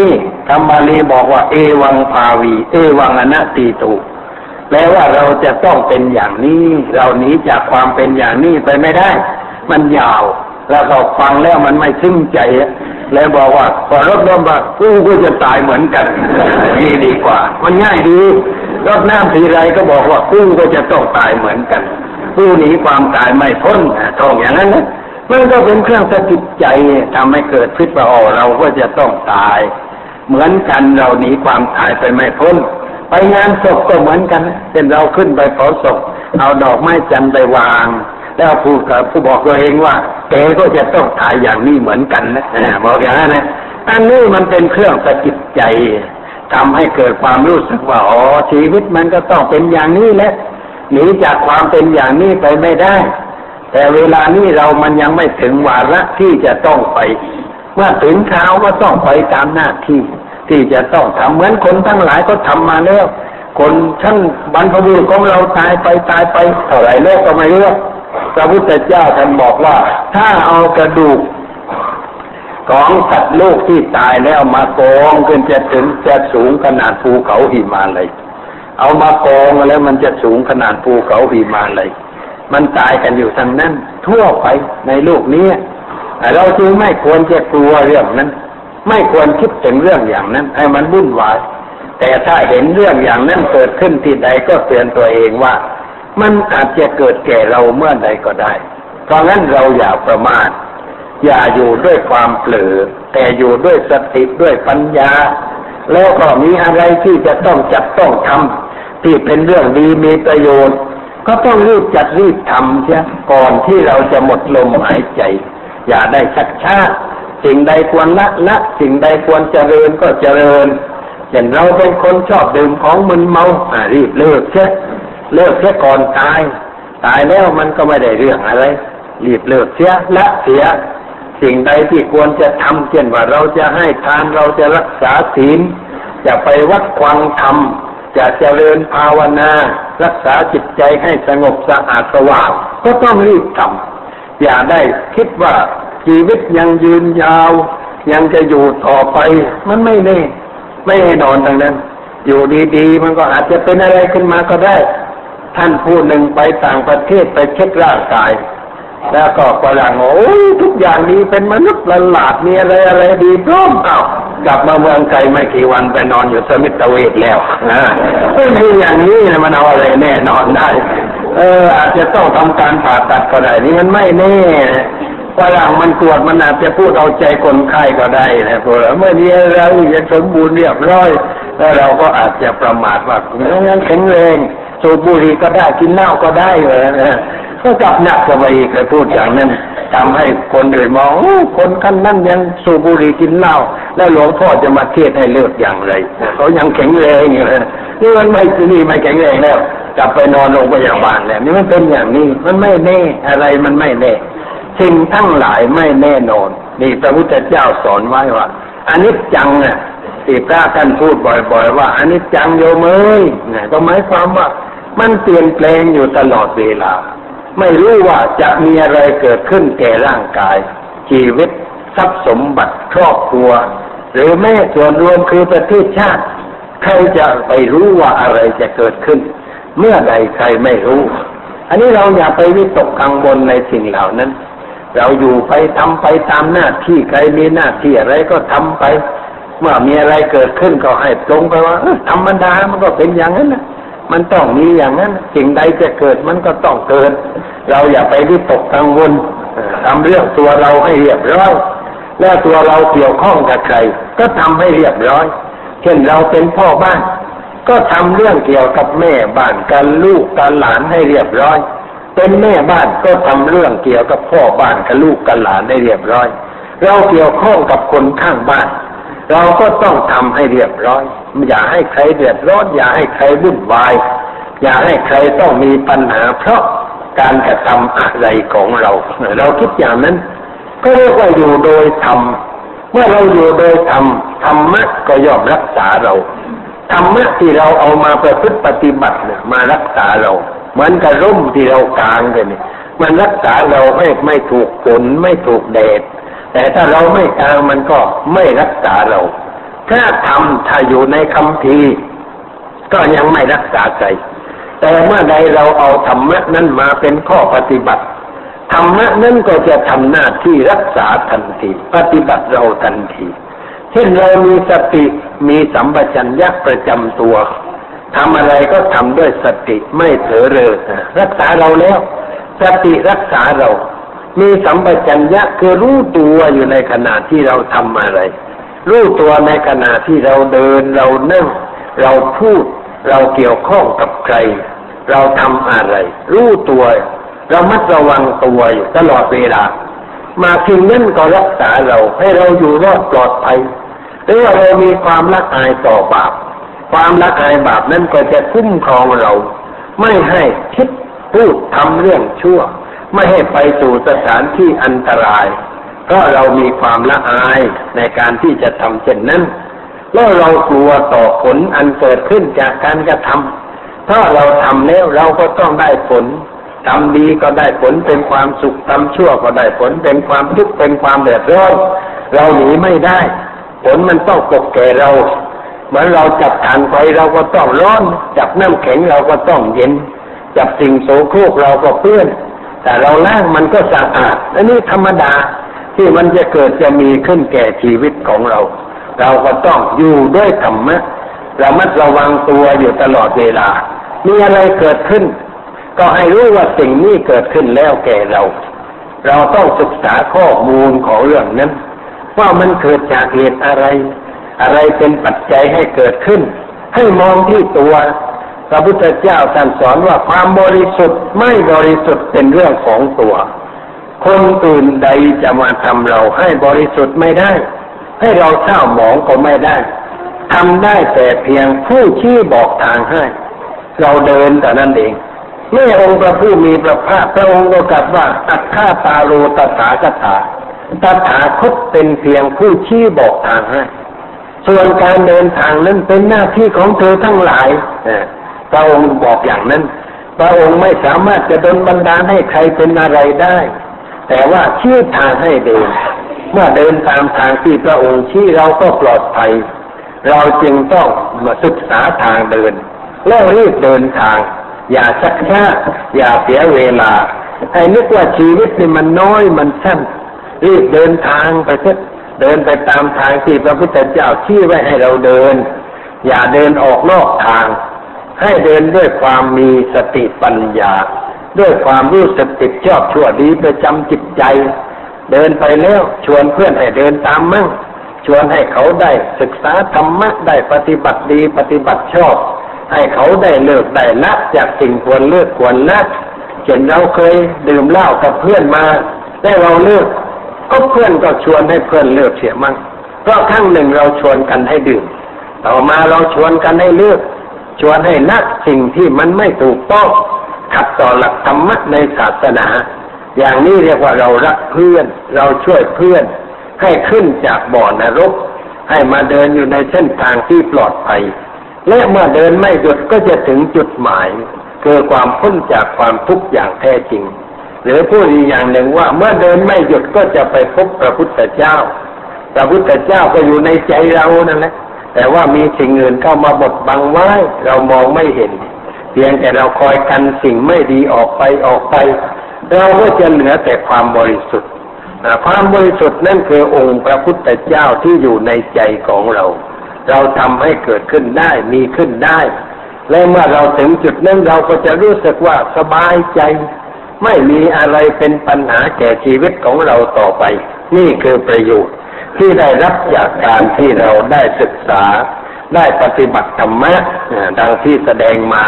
คำบาลีบอกว่าเอวังภาวีเอวังอนัตติตุแปลว่าเราจะต้องเป็นอย่างนี้เราหนีจากความเป็นอย่างนี้ไปไม่ได้มันยาวแล้วเราฟังแล้วมันไม่ซึ้งใจแล้วบอกว่าพอรดน้ำว่ากูก็จะตายเหมือนกันนี่ดีกว่ามันง่ายดีรดน้ำทีไรก็บอกว่ากูก็จะต้องตายเหมือนกันกูหนีความตายไม่พ้นต้องอย่างนั้นนะมันก็เป็นเครื่องสะกิดใจทำให้เกิดพิษว่าอ๋อเราก็จะต้องตายเหมือนกันเราหนีความตายไปไม่พ้นไปงานศพก็เหมือนกันเช่นเราขึ้นไปเผาศพเอาดอกไม้จันทร์ไปวางแล้วผู้กับผู้บอกตัวเองว่าแกก็จะต้องตายอย่างนี้เหมือนกันนะบอกอย่างนั้นนะอันนี้มันเป็นเครื่องสะกิดใจทำให้เกิดความรู้สึกว่าอ๋อชีวิตมันก็ต้องเป็นอย่างนี้แหละหนีจากความเป็นอย่างนี้ไปไม่ได้แต่เวลานี้เรามันยังไม่ถึงวาระที่จะต้องไปเมื่อถึงคราวก็ต้องไปตามหน้าที่ที่จะต้องทำเหมือนคนทั้งหลายก็ทำมาแล้วคนชั้นบรรพบุรุษของเราตายไปตายไปเท่าไหร่แล้วก็ไม่รู้พระพุทธเจ้าท่านบอกว่าถ้าเอากระดูกของสัตว์โลกที่ตายแล้วมากองจนจะถึงจะสูงขนาดภูเขาหิมาลัยเอามากองแล้วมันจะสูงขนาดภูเขาหิมาลัยมันตายกันอยู่ทางนั้นทั่วไปในโลกนี้เราจึงไม่ควรจะกลัวเรื่องนั้นไม่ควรคิดถึงเรื่องอย่างนั้นให้มันวุ่นวายแต่ถ้าเห็นเรื่องอย่างนั้นเกิดขึ้นที่ใดก็เตือนตัวเองว่ามันอาจจะเกิดแก่เราเมื่อใดก็ได้เพราะงั้นเราอย่าประมาทอย่าอยู่ด้วยความเผลอแต่อยู่ด้วยสติด้วยปัญญาแล้วก็มีอะไรที่จะต้องจับต้องทำที่เป็นเรื่องดีมีประโยชน์ก็ต้องรีบจัดรีบทำเสียก่อนที่เราจะหมดลมหายใจอย่าได้ชักช้าสิ่งใดควรละละสิ่งใดควรเจริญก็เจริญอย่างเราเป็นคนชอบดื่มของมึนเมารีบเลิกเสียเลิกเสียก่อนตายตายแล้วมันก็ไม่ได้เรื่องอะไรรีบเลิกเสียละเสียสิ่งใดที่ควรจะทำเช่นว่าเราจะให้ทานเราจะรักษาศีลจะไปวัดฟังธรรมจะเจริญภาวนารักษาจิตใจให้สงบสะอาดสว่างก็ต้องรีบทำอย่าได้คิดว่าชีวิตยังยืนยาวยังจะอยู่ต่อไปมันไม่แน่ไม่แน่นอนทั้งนั้นอยู่ดีๆมันก็อาจจะเป็นอะไรขึ้นมาก็ได้ท่านผู้หนึ่งไปต่างประเทศไปเช็คร่างกายแล้วก็กำลังโอ้ยทุกอย่างนี้เป็นมนุษย์ประหลาดมีอะไรอะไรดีพร้อมอ้าวกลับมาเมืองไทยไม่กี่วันไปนอนอยู่สมิตเวชแล้วนะไม่มีอย่างนี้นะมันเอาอะไรแน่นอนได้ เอออาจจะต้องทำการผ่าตัดก็ได้นี่มันไม่แน่ฝรั่งมันตรวจมันอาจจะพูดเอาใจคนไข้ก็ได้นะพวกเราเมื่อนี้เราจะสมบูรณ์เรียบร้อยแล้วเราก็อาจจะประมาทว่าเพราะงั้นแข็งแรงสูบบุหรี่ก็ได้กินเหล้าก็ได้เลยนะก็กลับหนักกว่าอีกเลยพูดอย่างนั้นทำให้คนอื่นมองคนขั้นนั้นยังสูบบุหรี่กินเหล้าแล้วหลวงพ่อจะมาเทศให้เลิกอย่างไรเขายังแข็งแรงอยู่เลยนี่มันไม่นี่ไม่แข็งแรงแล้วกลับไปนอนโรงพยาบาลแล้วนี่มันเป็นอย่างนี้มันไม่แน่อะไรมันไม่แน่สิ่งทั้งหลายไม่แน่นอนนี่พระพุทธเจ้าสอนไว้ว่าอนิจจังเนี่ยที่พระท่านพูดบ่อยๆว่าอนิจจังโยมเอ้ยเนี่ยก็หมายความว่ามันเปลี่ยนแปลงอยู่ตลอดเวลาไม่รู้ว่าจะมีอะไรเกิดขึ้นแก่ร่างกายชีวิตทรัพย์สมบัติครอบครัวหรือแม้ส่วนรวมคือประเทศชาติใครจะไปรู้ว่าอะไรจะเกิดขึ้นเมื่อใดใครไม่รู้อันนี้เราอย่าไปวิตกกังวลในสิ่งเหล่านั้นเราอยู่ไปทำไปตามหน้าที่ใครมีหน้าที่อะไรก็ทำไปเมื่อมีอะไรเกิดขึ้นก็ให้ตรงไปว่าธรรมดามันก็เป็นอย่างนั้นนะมันต้องมีอย่างนั้นสิ่งใดจะเกิดมันก็ต้องเกิดเราอย่าไปวิตกกังวลทำเรื่องตัวเราให้เรียบร้อยแล้วตัวเราเกี่ยวข้องกับใครก็ทำให้เรียบร้อยเช่นเราเป็นพ่อบ้านก็ทำเรื่องเกี่ยวกับแม่บ้านกับลูกกับหลานให้เรียบร้อยเป็นแม่บ้านก็ทำเรื่องเกี่ยวกับพ่อบ้านกับลูกกับหลานให้เรียบร้อยเราเกี่ยวข้องกับคนข้างบ้านเราก็ต้องทำให้เรียบร้อยอย่าให้ใครเดือดร้อนอย่าให้ใครวุ่นวายอย่าให้ใครต้องมีปัญหาเพราะการกระทำอะไรของเราเราคิดอย่างนั้นก็เรียกว่าอยู่โดยธรรมเมื่อเราอยู่โดยธรรมธรรมะก็ย่อมรักษาเราธรรมะที่เราเอามาประพฤติปฏิบัติเนี่ยมารักษาเราเหมือนกับร่มที่เรากางกันเนี่ยมันรักษาเราให้ไม่ถูกฝนไม่ถูกแดดแต่ถ้าเราไม่กางมันก็ไม่รักษาเราถ้าทำถ้าอยู่ในคัมภีร์ก็ยังไม่รักษาใจแต่เมื่อใดเราเอาธรรมะนั้นมาเป็นข้อปฏิบัติธรรมะนั้นก็จะทำหน้าที่รักษาทันทีปฏิบัติเราทันทีเช่นเรามีสติมีสัมปชัญญะประจำตัวทำอะไรก็ทำด้วยสติไม่เถอะเลยรักษาเราแล้วสติรักษาเรามีสัมปชัญญะคือรู้ตัวอยู่ในขณะที่เราทำอะไรรู้ตัวในขณะที่เราเดินเรานั่งเราพูดเราเกี่ยวข้องกับใครเราทำอะไรรู้ตัวเรามัดระวังตัวอยู่ตลอดเวลามาสิ่งนั้นก็รักษาเราให้เราอยู่รอดปลอดภัยหรือว่าเรามีความละอายต่อบาปความละอายบาปนั้นก็จะคุ้มครองเราไม่ให้คิดพูดทำเรื่องชั่วไม่ให้ไปสู่สถานที่อันตรายเพราะเรามีความละอายในการที่จะทำเช่นนั้นแล้วเรากลัวต่อผลอันเกิดขึ้นจากการกระทำเพราะเราทำแล้วเราก็ต้องได้ผลทำดีก็ได้ผลเป็นความสุขทำชั่วก็ได้ผลเป็นความทุกข์เป็นความเดือดร้อนเราหนีไม่ได้ผลมันต้องตกแก่เราเหมือนเราจับถ่านไฟเราก็ต้องร้อนจับน้ำแข็งเราก็ต้องเย็นจับสิ่งโสโครกเราก็เปื้อนแต่เราล้างมันก็สะอาดอันนี้ธรรมดาที่มันจะเกิดจะมีขึ้นแก่ชีวิตของเราเราก็ต้องอยู่ด้วยธรรมะระมัดระวังตัวอยู่ตลอดเวลามีอะไรเกิดขึ้นก็ให้รู้ว่าสิ่งนี้เกิดขึ้นแล้วแก่เราเราต้องศึกษาข้อมูลของเรื่องนั้นว่ามันเกิดจากเหตุอะไรอะไรเป็นปัจจัยให้เกิดขึ้นให้มองที่ตัวพระพุทธเจ้าท่านสอนว่าความบริสุทธิ์ไม่บริสุทธิ์เป็นเรื่องของตัวคนอื่นใดจะมาทำเราให้บริสุทธิ์ไม่ได้ให้เราเศร้าหมองก็ไม่ได้ทำได้แต่เพียงผู้ชี้บอกทางให้เราเดินแต่นั้นเองเมื่อองค์พระผู้มีพระภาคพระองค์ก็กล่าวว่าอัตถาตาโรตถาคตาตถาคตเป็นเพียงผู้ชี้บอกทางให้ส่วนการเดินทางนั้นเป็นหน้าที่ของเธอทั้งหลายพระองค์บอกอย่างนั้นพระองค์ไม่สามารถจะดลบันดาลให้ใครเป็นอะไรได้แต่ว่าชี้ทางให้เดินเมื่อเดินตามทางที่พระองค์ชี้เราก็ปลอดภัยเราจึงต้องมาศึกษาทางเดินแล้วรีบเดินทางอย่าชักช้าอย่าเสียเวลาให้นึกว่าชีวิตนี่มันน้อยมันสั้นรีบเดินทางไปเถิดเดินไปตามทางที่พระพุทธเจ้าชี้ไว้ให้เราเดินอย่าเดินออกนอกทางให้เดินด้วยความมีสติปัญญา ด้วยความรู้สึกติดชอบชั่วดีประจำจิตใจเดินไปแล้วชวนเพื่อนให้เดินตามมั่งชวนให้เขาได้ศึกษาธรรมะได้ปฏิบัติดีปฏิบัติชอบให้เขาได้เลิกได้ละจากสิ่งควรเลิกควรละเช่นเราเคยดื่มเหล้ากับเพื่อนมาได้เราเลิกก็เพื่อนก็ชวนให้เพื่อนเลิกเสียมั่งเพราะครั้งหนึ่งเราชวนกันให้ดื่มต่อมาเราชวนกันให้เลิกชวนให้ละสิ่งที่มันไม่ถูกต้องขัดต่อหลักธรรมะในศาสนาอย่างนี้เรียกว่าเรารักเพื่อนเราช่วยเพื่อนให้ขึ้นจากบ่อนรกให้มาเดินอยู่ในเส้นทางที่ปลอดภัยและเมื่อเดินไม่หยุดก็จะถึงจุดหมายคือความพ้นจากความทุกข์อย่างแท้จริงหรือพูดอีกอย่างหนึ่งว่าเมื่อเดินไม่หยุดก็จะไปพบพระพุทธเจ้าพระพุทธเจ้าก็อยู่ในใจเรานั่นแหละแต่ว่ามีสิ่งอื่นเข้ามาบดบังไว้เรามองไม่เห็นเพียงแต่เราคอยกันสิ่งไม่ดีออกไปออกไปเราก็จะเหลือแต่ความบริสุทธิ์ความบริสุทธิ์นั่นคือองค์พระพุทธเจ้าที่อยู่ในใจของเราเราทำให้เกิดขึ้นได้มีขึ้นได้และเมื่อเราถึงจุดนั้นเราก็จะรู้สึกว่าสบายใจไม่มีอะไรเป็นปัญหาแก่ชีวิตของเราต่อไปนี่คือประโยชน์ที่ได้รับจากการที่เราได้ศึกษาได้ปฏิบัติธรรมะดังที่แสดงมา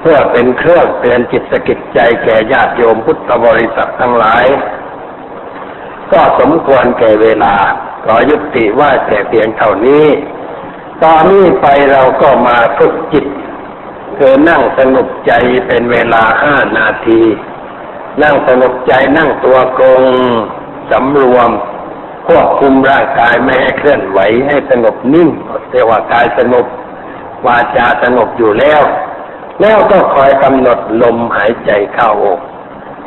เพื่อเป็นเครื่องเตือนจิตสะกิดใจแก่ญาติโยมพุทธบริษัททั้งหลายก็สมควรแก่เวลาขอยุติว่าแต่เพียงเท่านี้ตอนนี้ไปเราก็มาฝึกจิตคือนั่งสงบใจเป็นเวลาห้านาทีนั่งสงบใจนั่งตัวตรงสำรวมควบคุมร่างกายไม่ให้เคลื่อนไหวให้สงบนิ่งเรียกว่ากายสงบวาจาสงบอยู่แล้วแล้วก็คอยกำหนดลมหายใจเข้าออก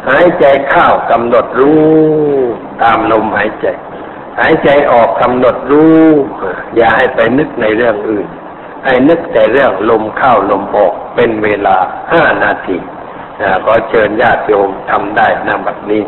หายใจเข้ากำหนดรู้ตามลมหายใจหายใจออกกำหนดรู้อย่าให้ไปนึกในเรื่องอื่นให้นึกแต่เรื่องลมเข้าลมออกเป็นเวลาห้านาทีก็เชิญญาติโยมทำได้ณบัดนี้